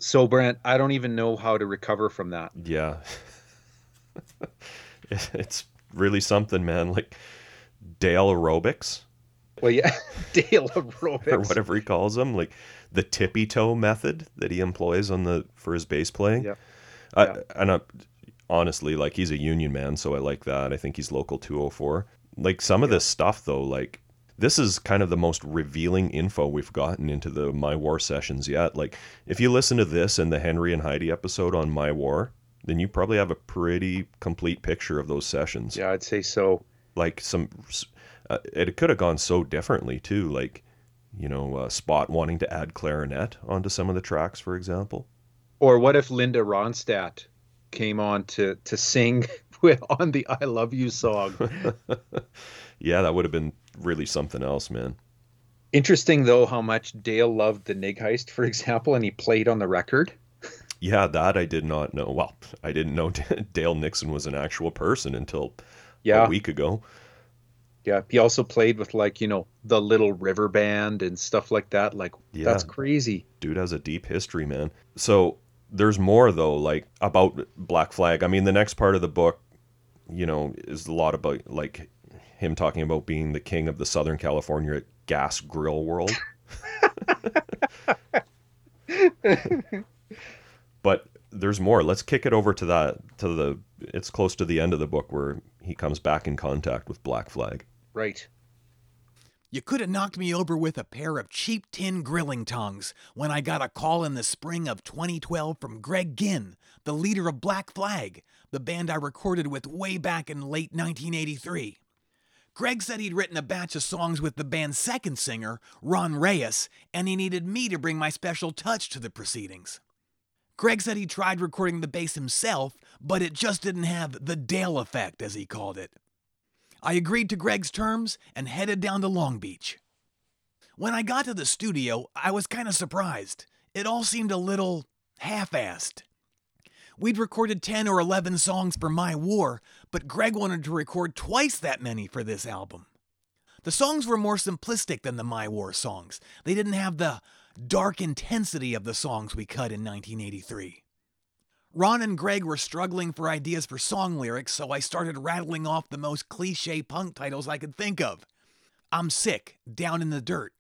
So, Brent, I don't even know how to recover from that. Yeah. It's really something, man. Like Dale aerobics. Well, yeah, Dale aerobics. Or whatever he calls them, like the tippy toe method that he employs on the for his bass playing. Yeah. I, yeah. And I, honestly, like, he's a union man, so I like that. I think he's Local two oh four. Like, some of this stuff, though, like, this is kind of the most revealing info we've gotten into the My War sessions yet. Like, if you listen to this and the Henry and Heidi episode on My War, then you probably have a pretty complete picture of those sessions. Yeah, I'd say so. Like, some, uh, it could have gone so differently too. Like, you know, uh, Spot wanting to add clarinet onto some of the tracks, for example. Or what if Linda Ronstadt came on to, to sing on the I Love You song? Yeah, that would have been really something else, man. Interesting, though, how much Dale loved the Nig Heist, for example, and he played on the record. Yeah, that I did not know. Well, I didn't know Dale Nixon was an actual person until yeah. a week ago. Yeah, he also played with, like, you know, the Little River Band and stuff like that. Like, yeah, that's crazy. Dude has a deep history, man. So there's more, though, like, about Black Flag. I mean, the next part of the book, you know, is a lot about, like, him talking about being the king of the Southern California gas grill world. But there's more. Let's kick it over to that, to the, it's close to the end of the book where he comes back in contact with Black Flag. Right. You could have knocked me over with a pair of cheap tin grilling tongs when I got a call in the spring of twenty twelve from Greg Ginn, the leader of Black Flag, the band I recorded with way back in late nineteen eighty-three. Greg said he'd written a batch of songs with the band's second singer, Ron Reyes, and he needed me to bring my special touch to the proceedings. Greg said he tried recording the bass himself, but it just didn't have the Dale effect, as he called it. I agreed to Greg's terms and headed down to Long Beach. When I got to the studio, I was kind of surprised. It all seemed a little half-assed. We'd recorded ten or eleven songs for My War, but Greg wanted to record twice that many for this album. The songs were more simplistic than the My War songs. They didn't have the dark intensity of the songs we cut in nineteen eighty-three. Ron and Greg were struggling for ideas for song lyrics, so I started rattling off the most cliché punk titles I could think of. I'm Sick, Down in the Dirt,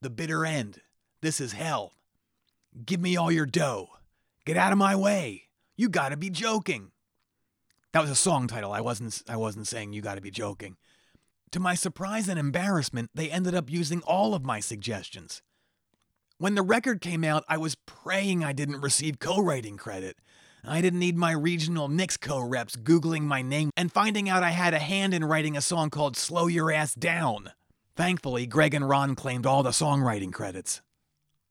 The Bitter End, This Is Hell, Give Me All Your Dough, Get Out of My Way, You Gotta Be Joking. That was a song title. I wasn't, I wasn't saying You Gotta Be Joking. To my surprise and embarrassment, they ended up using all of my suggestions. When the record came out, I was praying I didn't receive co-writing credit. I didn't need my regional Nixco reps Googling my name and finding out I had a hand in writing a song called Slow Your Ass Down. Thankfully, Greg and Ron claimed all the songwriting credits.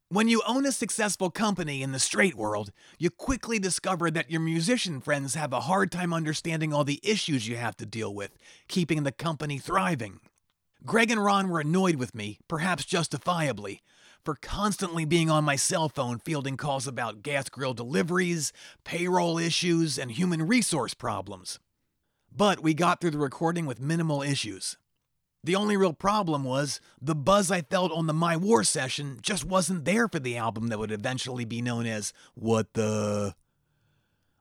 When you own a successful company in the straight world, you quickly discover that your musician friends have a hard time understanding all the issues you have to deal with, keeping the company thriving. Greg and Ron were annoyed with me, perhaps justifiably, for constantly being on my cell phone fielding calls about gas grill deliveries, payroll issues, and human resource problems. But we got through the recording with minimal issues. The only real problem was the buzz I felt on the My War session just wasn't there for the album that would eventually be known as What the...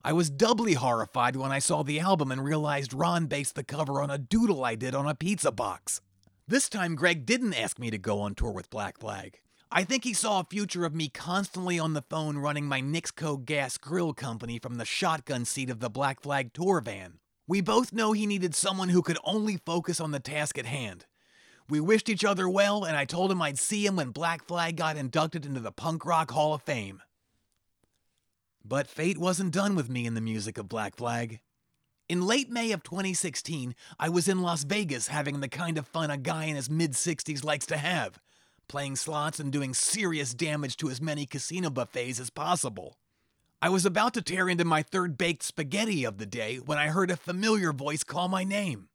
I was doubly horrified when I saw the album and realized Ron based the cover on a doodle I did on a pizza box. This time Greg didn't ask me to go on tour with Black Flag. I think he saw a future of me constantly on the phone running my Nixco Gas Grill Company from the shotgun seat of the Black Flag tour van. We both know he needed someone who could only focus on the task at hand. We wished each other well, and I told him I'd see him when Black Flag got inducted into the Punk Rock Hall of Fame. But fate wasn't done with me in the music of Black Flag. In late May of twenty sixteen, I was in Las Vegas having the kind of fun a guy in his mid-sixties likes to have, playing slots and doing serious damage to as many casino buffets as possible. I was about to tear into my third baked spaghetti of the day when I heard a familiar voice call my name.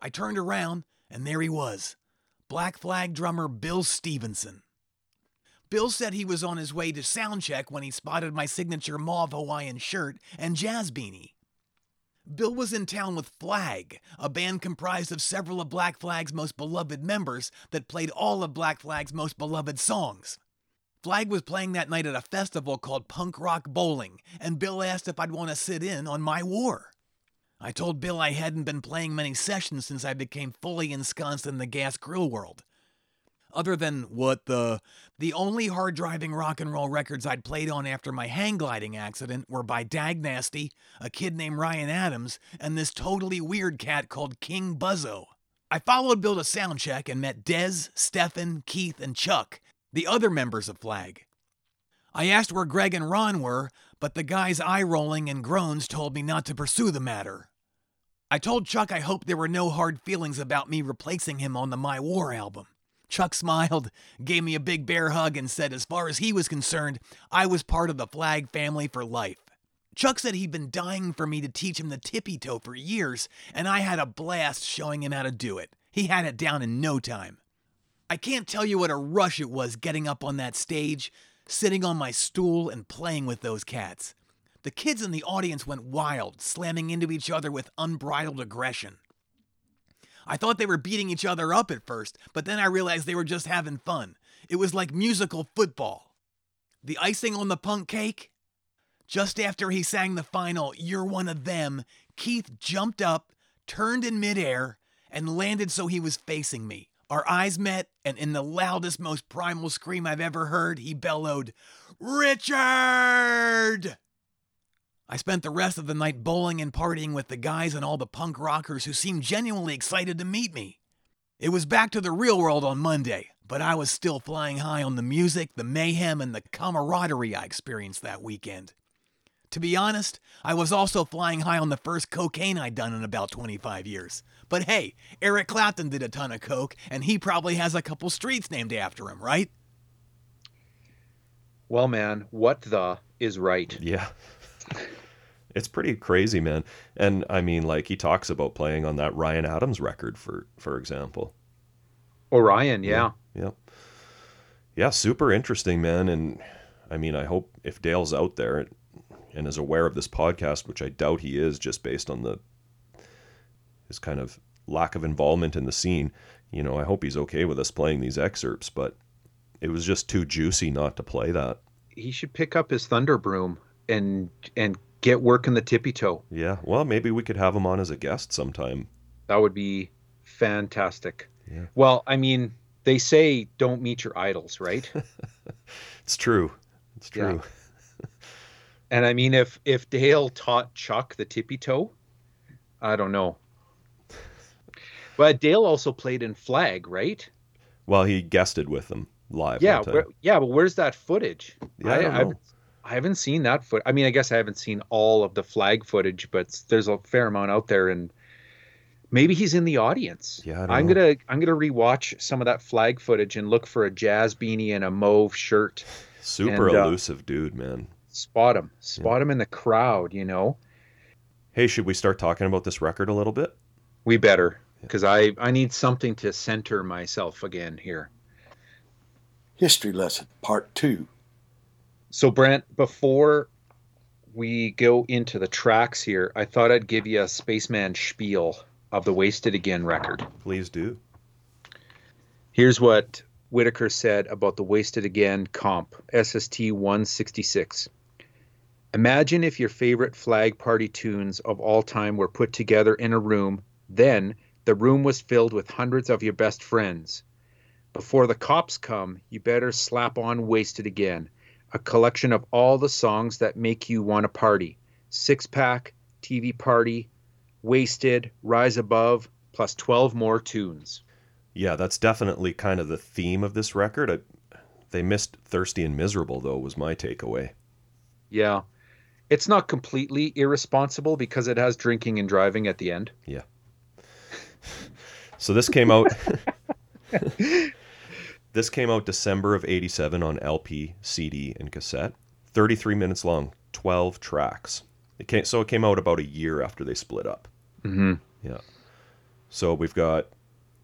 I turned around, and there he was, Black Flag drummer Bill Stevenson. Bill said he was on his way to soundcheck when he spotted my signature mauve Hawaiian shirt and jazz beanie. Bill was in town with Flag, a band comprised of several of Black Flag's most beloved members that played all of Black Flag's most beloved songs. Flag was playing that night at a festival called Punk Rock Bowling, and Bill asked if I'd want to sit in on My War. I told Bill I hadn't been playing many sessions since I became fully ensconced in the gas grill world. Other than What the... the only hard-driving rock and roll records I'd played on after my hang-gliding accident were by Dag Nasty, a kid named Ryan Adams, and this totally weird cat called King Buzzo. I followed Bill to soundcheck and met Dez, Stefan, Keith, and Chuck, the other members of Flag. I asked where Greg and Ron were, but the guy's eye-rolling and groans told me not to pursue the matter. I told Chuck I hoped there were no hard feelings about me replacing him on the My War album. Chuck smiled, gave me a big bear hug, and said as far as he was concerned, I was part of the Flag family for life. Chuck said he'd been dying for me to teach him the tippy-toe for years, and I had a blast showing him how to do it. He had it down in no time. I can't tell you what a rush it was getting up on that stage, sitting on my stool, and playing with those cats. The kids in the audience went wild, slamming into each other with unbridled aggression. I thought they were beating each other up at first, but then I realized they were just having fun. It was like musical football. The icing on the punk cake? Just after he sang the final, "You're One of Them," Keith jumped up, turned in midair, and landed so he was facing me. Our eyes met, and in the loudest, most primal scream I've ever heard, he bellowed, "Richard!" I spent the rest of the night bowling and partying with the guys and all the punk rockers who seemed genuinely excited to meet me. It was back to the real world on Monday, but I was still flying high on the music, the mayhem, and the camaraderie I experienced that weekend. To be honest, I was also flying high on the first cocaine I'd done in about twenty-five years. But hey, Eric Clapton did a ton of coke, and he probably has a couple streets named after him, right? Well, man, what the is right? Yeah. It's pretty crazy, man. And I mean, like, he talks about playing on that Ryan Adams record, for for example. Orion, yeah. yeah. Yeah. Yeah, super interesting, man. And I mean, I hope if Dale's out there and is aware of this podcast, which I doubt he is just based on the his kind of lack of involvement in the scene, you know, I hope he's okay with us playing these excerpts, but it was just too juicy not to play that. He should pick up his Thunder Broom and and get working the tippy toe. Yeah, well, maybe we could have him on as a guest sometime. That would be fantastic. Yeah. Well, I mean, they say don't meet your idols, right? It's true. It's true. Yeah. And I mean, if if Dale taught Chuck the tippy toe, I don't know. But Dale also played in Flag, right? Well, he guested with them live. Yeah, where, yeah, but where's that footage? Yeah, I, I don't know. I've, I haven't seen that foot. I mean, I guess I haven't seen all of the Flag footage, but there's a fair amount out there, and maybe he's in the audience. Yeah, I'm gonna I'm gonna rewatch some of that Flag footage and look for a jazz beanie and a mauve shirt. Super and, elusive, uh, dude, man. Spot him, spot yeah. him in the crowd, you know. Hey, should we start talking about this record a little bit? We better, because yeah. I I need something to center myself again here. History lesson part two. So, Brent, before we go into the tracks here, I thought I'd give you a Spaceman spiel of the Wasted Again record. Please do. Here's what Whitaker said about the Wasted Again comp, S S T one sixty-six. Imagine if your favorite Flag party tunes of all time were put together in a room. Then the room was filled with hundreds of your best friends. Before the cops come, you better slap on Wasted Again. A collection of all the songs that make you want to party. Six-pack, T V party, Wasted, Rise Above, plus twelve more tunes. Yeah, that's definitely kind of the theme of this record. I, they missed Thirsty and Miserable, though, was my takeaway. Yeah. It's not completely irresponsible because it has drinking and driving at the end. Yeah. So this came out... This came out December of eighty-seven on L P, C D, and cassette. thirty-three minutes long, twelve tracks. It came, so it came out about a year after they split up. Mm-hmm. Yeah. So we've got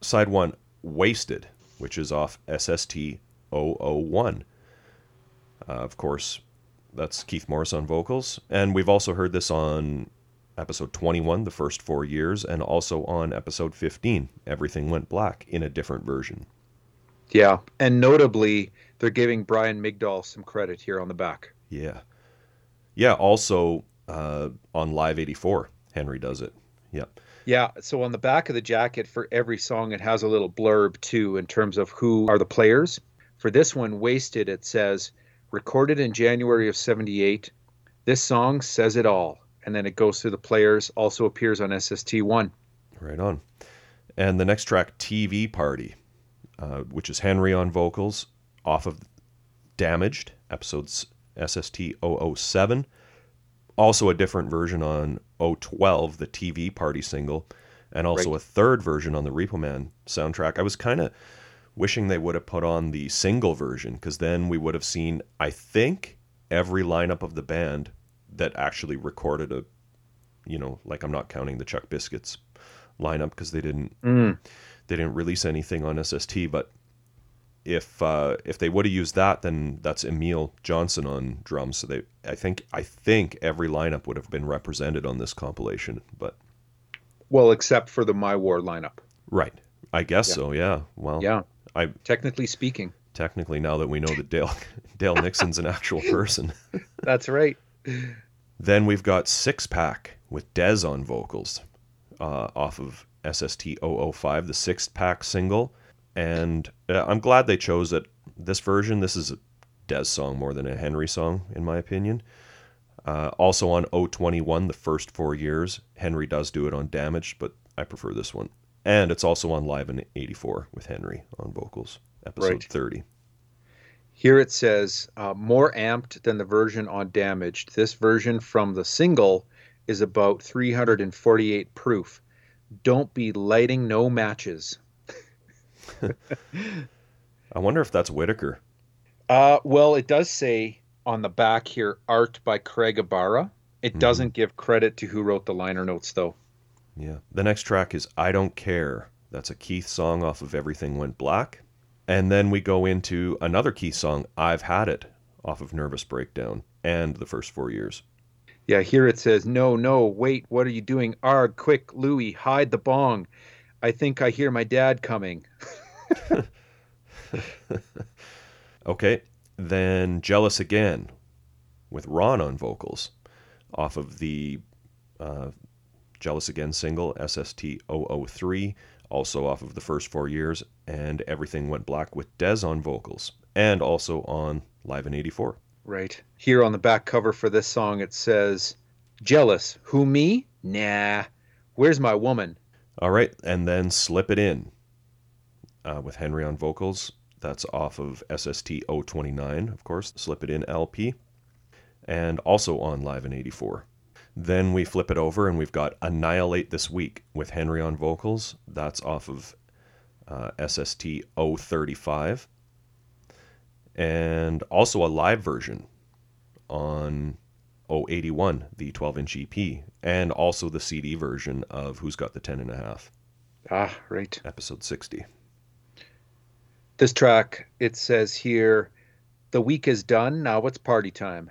side one, Wasted, which is off S S T oh oh one. Uh, of course, that's Keith Morris on vocals. And we've also heard this on episode twenty-one, The First Four Years, and also on episode fifteen, Everything Went Black, in a different version. Yeah, and notably, they're giving Brian Migdahl some credit here on the back. Yeah. Yeah, also uh, on Live eighty-four, Henry does it. Yeah. Yeah, so on the back of the jacket for every song, it has a little blurb, too, in terms of who are the players. For this one, Wasted, it says, recorded in January of seventy-eight, this song says it all. And then it goes through the players, also appears on S S T one. Right on. And the next track, T V Party, uh, which is Henry on vocals, off of Damaged, episodes S S T oh oh seven. Also a different version on oh twelve, the T V Party single, and also right. a third version on the Repo Man soundtrack. I was kind of wishing they would have put on the single version, because then we would have seen, I think, every lineup of the band that actually recorded a, you know, like, I'm not counting the Chuck Biscuits lineup, because they didn't mm. they didn't release anything on S S T. But if uh, if they would have used that, then that's Emil Johnson on drums. So they, I think, I think every lineup would have been represented on this compilation. But well, except for the My War lineup, right? I guess yeah. so. Yeah. Well. Yeah. I technically speaking. Technically, now that we know that Dale Dale Nixon's an actual person. That's right. Then we've got Six Pack with Dez on vocals, uh, off of S S T oh oh five, the Six Pack single. And uh, I'm glad they chose it. This version, this is a Dez song more than a Henry song, in my opinion. Uh, also on oh twenty-one, the first four years, Henry does do it on Damaged, but I prefer this one. And it's also on Live in eighty-four with Henry on vocals, episode right. thirty. Here it says, uh, more amped than the version on Damaged. This version from the single is about three hundred forty-eight proof. Don't be lighting no matches. I wonder if that's Whitaker. Uh, well, it does say on the back here, art by Craig Ibarra. It mm. doesn't give credit to who wrote the liner notes, though. Yeah. The next track is I Don't Care. That's a Keith song off of Everything Went Black. And then we go into another Keith song, I've Had It, off of Nervous Breakdown and the first four years. Yeah, here it says, no, no, wait, what are you doing? Arg, quick, Louie, hide the bong. I think I hear my dad coming. Okay, then Jealous Again with Ron on vocals off of the uh, Jealous Again single, S S T oh oh three, also off of the first four years, and Everything Went Black with Dez on vocals, and also on Live in eighty-four. Right. Here on the back cover for this song, it says, jealous, who, me? Nah, where's my woman? All right, and then Slip It In uh, with Henry on vocals. That's off of S S T oh twenty-nine, of course, Slip It In L P, and also on Live in eighty-four. Then we flip it over and we've got Annihilate This Week with Henry on vocals. That's off of uh, S S T oh thirty-five, and also a live version on oh eighty-one, the twelve-inch E P, and also the C D version of Who's Got the ten and a half. Ah, right. Episode sixty. This track, it says here, the week is done, now it's party time.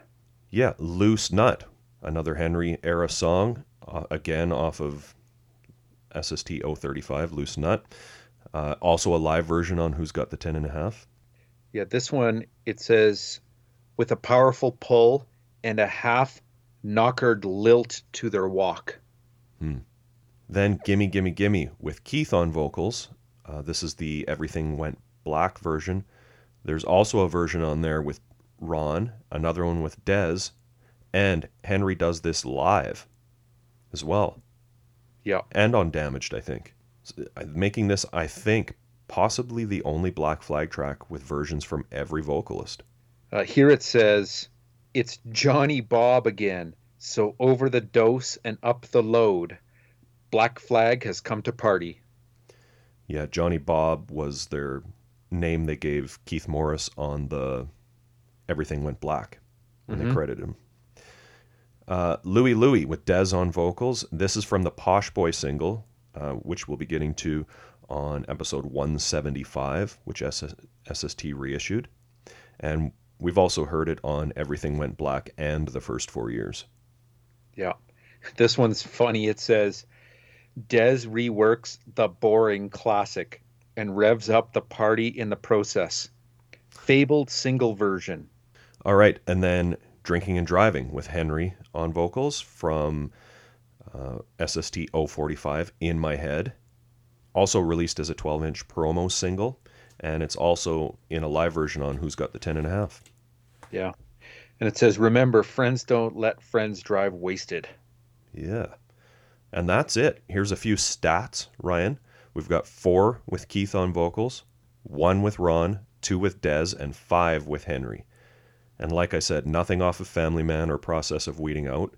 Yeah, Loose Nut, another Henry-era song, uh, again off of S S T oh thirty-five, Loose Nut. Uh, also a live version on Who's Got the ten and a half. Yeah, this one, it says, with a powerful pull and a half knockered lilt to their walk. Hmm. Then Gimme Gimme Gimme with Keith on vocals. Uh, this is the Everything Went Black version. There's also a version on there with Ron, another one with Dez, and Henry does this live as well. Yeah. And on Damaged, I think. Making this, I think, possibly the only Black Flag track with versions from every vocalist. Uh, here it says, it's Johnny Bob again, so over the dose and up the load. Black Flag has come to party. Yeah, Johnny Bob was their name they gave Keith Morris on the Everything Went Black, when mm-hmm. they credited him. Uh, Louie Louie with Dez on vocals. This is from the Posh Boy single, uh, which we'll be getting to on episode one seventy-five, which S S T reissued. And we've also heard it on Everything Went Black and the first four years. Yeah. This one's funny. It says, Dez reworks the boring classic and revs up the party in the process. Fabled single version. All right. And then Drinking and Driving with Henry on vocals from uh, S S T oh forty-five, In My Head. Also released as a twelve-inch promo single. And it's also in a live version on Who's Got the ten and a half. Yeah. And it says, remember, friends don't let friends drive wasted. Yeah. And that's it. Here's a few stats, Ryan. We've got four with Keith on vocals, one with Ron, two with Dez, and five with Henry. And like I said, nothing off of Family Man or Process of Weeding Out,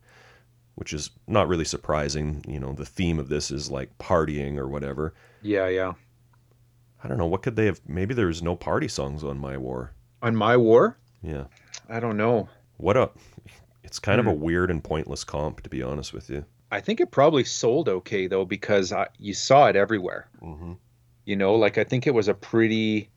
which is not really surprising. You know, the theme of this is like partying or whatever. Yeah, yeah. I don't know. What could they have? Maybe there was no party songs on My War. On My War? Yeah. I don't know. What a... It's kind mm. of a weird and pointless comp, to be honest with you. I think it probably sold okay, though, because I, you saw it everywhere. Mm-hmm. You know, like I think it was a pretty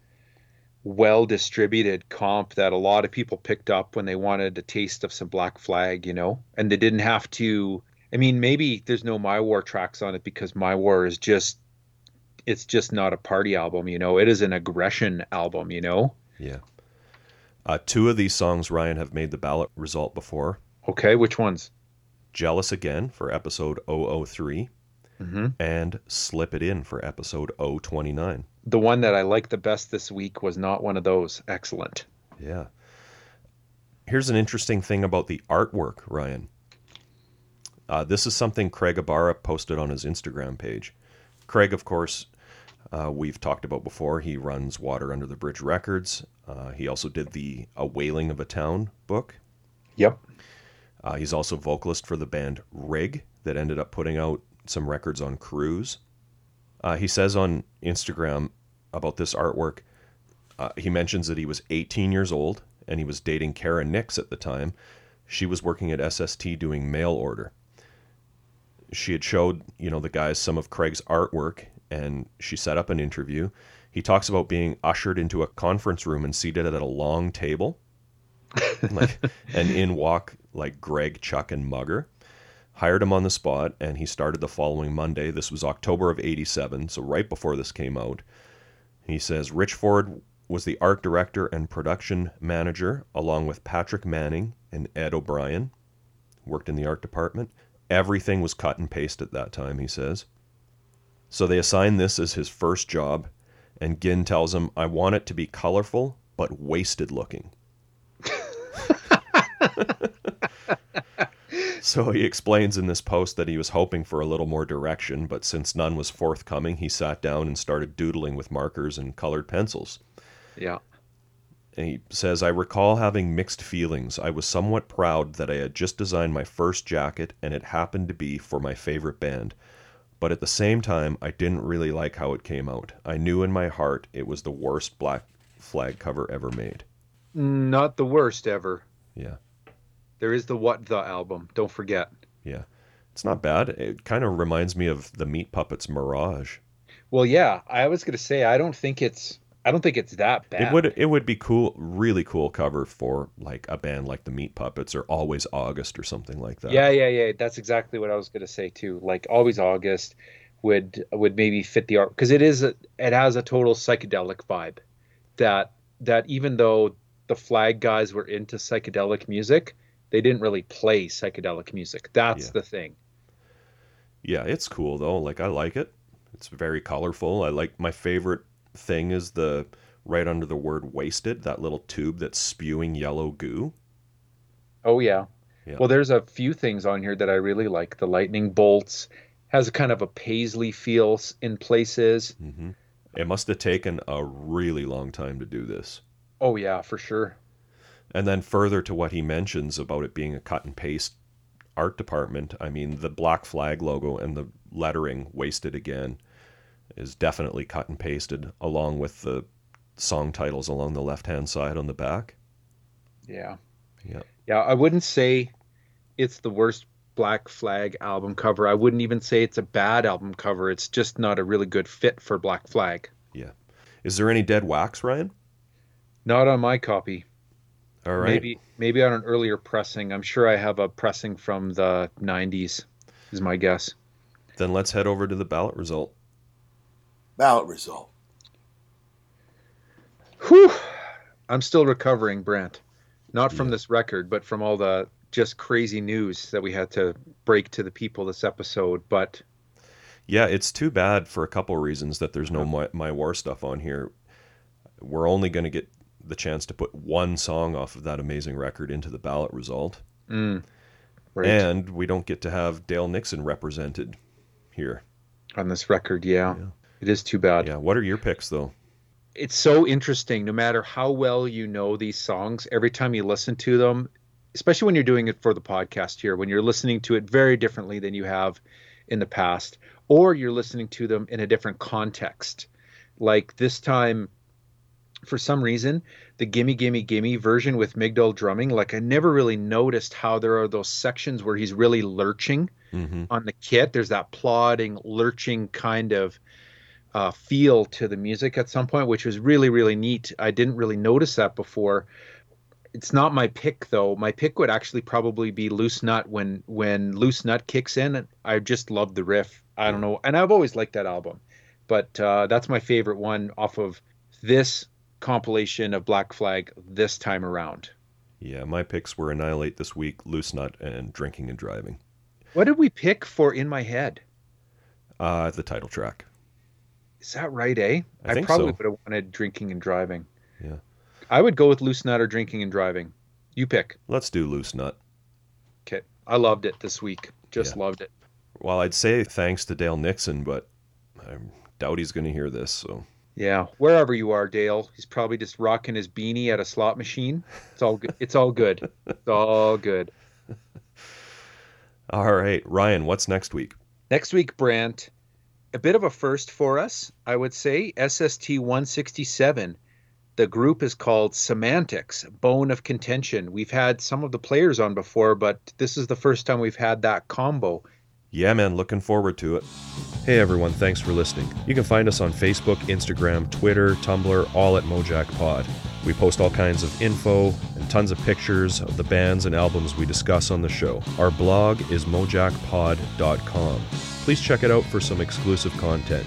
well-distributed comp that a lot of people picked up when they wanted a taste of some Black Flag, you know, and they didn't have to. I mean, maybe there's no My War tracks on it because My War is just, it's just not a party album, you know, it is an aggression album, you know? Yeah. Uh, two of these songs, Ryan, have made the ballot result before. Okay, which ones? Jealous Again for episode oh oh three mm-hmm. and Slip It In for episode oh twenty-nine. The one that I liked the best this week was not one of those. Excellent. Yeah. Here's an interesting thing about the artwork, Ryan. Uh, this is something Craig Ibarra posted on his Instagram page. Craig, of course, uh, we've talked about before. He runs Water Under the Bridge Records. Uh, he also did the A Wailing of a Town book. Yep. Uh, he's also vocalist for the band Rig that ended up putting out some records on Cruise. Uh, he says on Instagram about this artwork, uh, he mentions that he was eighteen years old and he was dating Kara Nix at the time. She was working at S S T doing mail order. She had showed, you know, the guys some of Craig's artwork and she set up an interview. He talks about being ushered into a conference room and seated at a long table. like, and in walk like Greg, Chuck, and Mugger. Hired him on the spot, and he started the following Monday. This was October of eighty-seven, so right before this came out. He says, Rich Ford was the art director and production manager, along with Patrick Manning and Ed O'Brien. Worked in the art department. Everything was cut and paste at that time, he says. So they assigned this as his first job, and Ginn tells him, I want it to be colorful, but wasted looking. So he explains in this post that he was hoping for a little more direction, but since none was forthcoming, he sat down and started doodling with markers and colored pencils. Yeah. And he says, I recall having mixed feelings. I was somewhat proud that I had just designed my first jacket, and it happened to be for my favorite band. But at the same time, I didn't really like how it came out. I knew in my heart it was the worst Black Flag cover ever made. Not the worst ever. Yeah. There is the What The album. Don't forget. Yeah. It's not bad. It kind of reminds me of the Meat Puppets Mirage. Well, yeah. I was going to say, I don't think it's I don't think it's that bad. It would it would be cool, really cool cover for like a band like the Meat Puppets or Always August or something like that. Yeah, yeah, yeah. That's exactly what I was going to say too. Like Always August would would maybe fit the art because it is a, it has a total psychedelic vibe that that even though the Flag guys were into psychedelic music, they didn't really play psychedelic music. That's yeah. the thing. Yeah, it's cool, though. Like, I like it. It's very colorful. I like my favorite thing is the right under the word wasted, that little tube that's spewing yellow goo. Oh, yeah. yeah. Well, there's a few things on here that I really like. The lightning bolts has a kind of a paisley feel in places. Mm-hmm. It must have taken a really long time to do this. Oh, yeah, for sure. And then further to what he mentions about it being a cut and paste art department, I mean, the Black Flag logo and the lettering Wasted Again is definitely cut and pasted along with the song titles along the left-hand side on the back. Yeah. Yeah. Yeah, I wouldn't say it's the worst Black Flag album cover. I wouldn't even say it's a bad album cover. It's just not a really good fit for Black Flag. Yeah. Is there any dead wax, Ryan? Not on my copy. All right. Maybe maybe on an earlier pressing. I'm sure I have a pressing from the nineties, is my guess. Then let's head over to the ballot result. Ballot result. Whew. I'm still recovering, Brent. Not from yeah. this record, but from all the just crazy news that we had to break to the people this episode. But yeah, it's too bad for a couple reasons that there's no My, my War stuff on here. We're only going to get the chance to put one song off of that amazing record into the ballot result. Mm, right. And we don't get to have Dale Nixon represented here. On this record, yeah. yeah. It is too bad. Yeah. What are your picks, though? It's so interesting. No matter how well you know these songs, every time you listen to them, especially when you're doing it for the podcast here, when you're listening to it very differently than you have in the past, or you're listening to them in a different context. Like this time, for some reason, the Gimme Gimme Gimme version with Migdal drumming, like I never really noticed how there are those sections where he's really lurching mm-hmm. on the kit. There's that plodding, lurching kind of uh, feel to the music at some point, which was really, really neat. I didn't really notice that before. It's not my pick, though. My pick would actually probably be Loose Nut. When when Loose Nut kicks in, I just love the riff. I don't know. And I've always liked that album. But uh, that's my favorite one off of this compilation of Black Flag this time around. Yeah, my picks were Annihilate This Week, Loose Nut, and Drinking and Driving. What did we pick for In My Head? Uh, the title track. Is that right, eh? I, I probably so. would have wanted Drinking and Driving. Yeah. I would go with Loose Nut or Drinking and Driving. You pick. Let's do Loose Nut. Okay. I loved it this week. Just yeah. loved it. Well, I'd say thanks to Dale Nixon, but I doubt he's going to hear this. So yeah. Wherever you are, Dale, he's probably just rocking his beanie at a slot machine. It's all good. It's all good. It's all good. All right. Ryan, what's next week? Next week, Brant, a bit of a first for us, I would say. S S T one sixty-seven. The group is called Semantics, Bone of Contention. We've had some of the players on before, but this is the first time we've had that combo. Yeah, man, looking forward to it. Hey, everyone, thanks for listening. You can find us on Facebook, Instagram, Twitter, Tumblr, all at Mojack Pod. We post all kinds of info and tons of pictures of the bands and albums we discuss on the show. Our blog is mojack pod dot com. Please check it out for some exclusive content.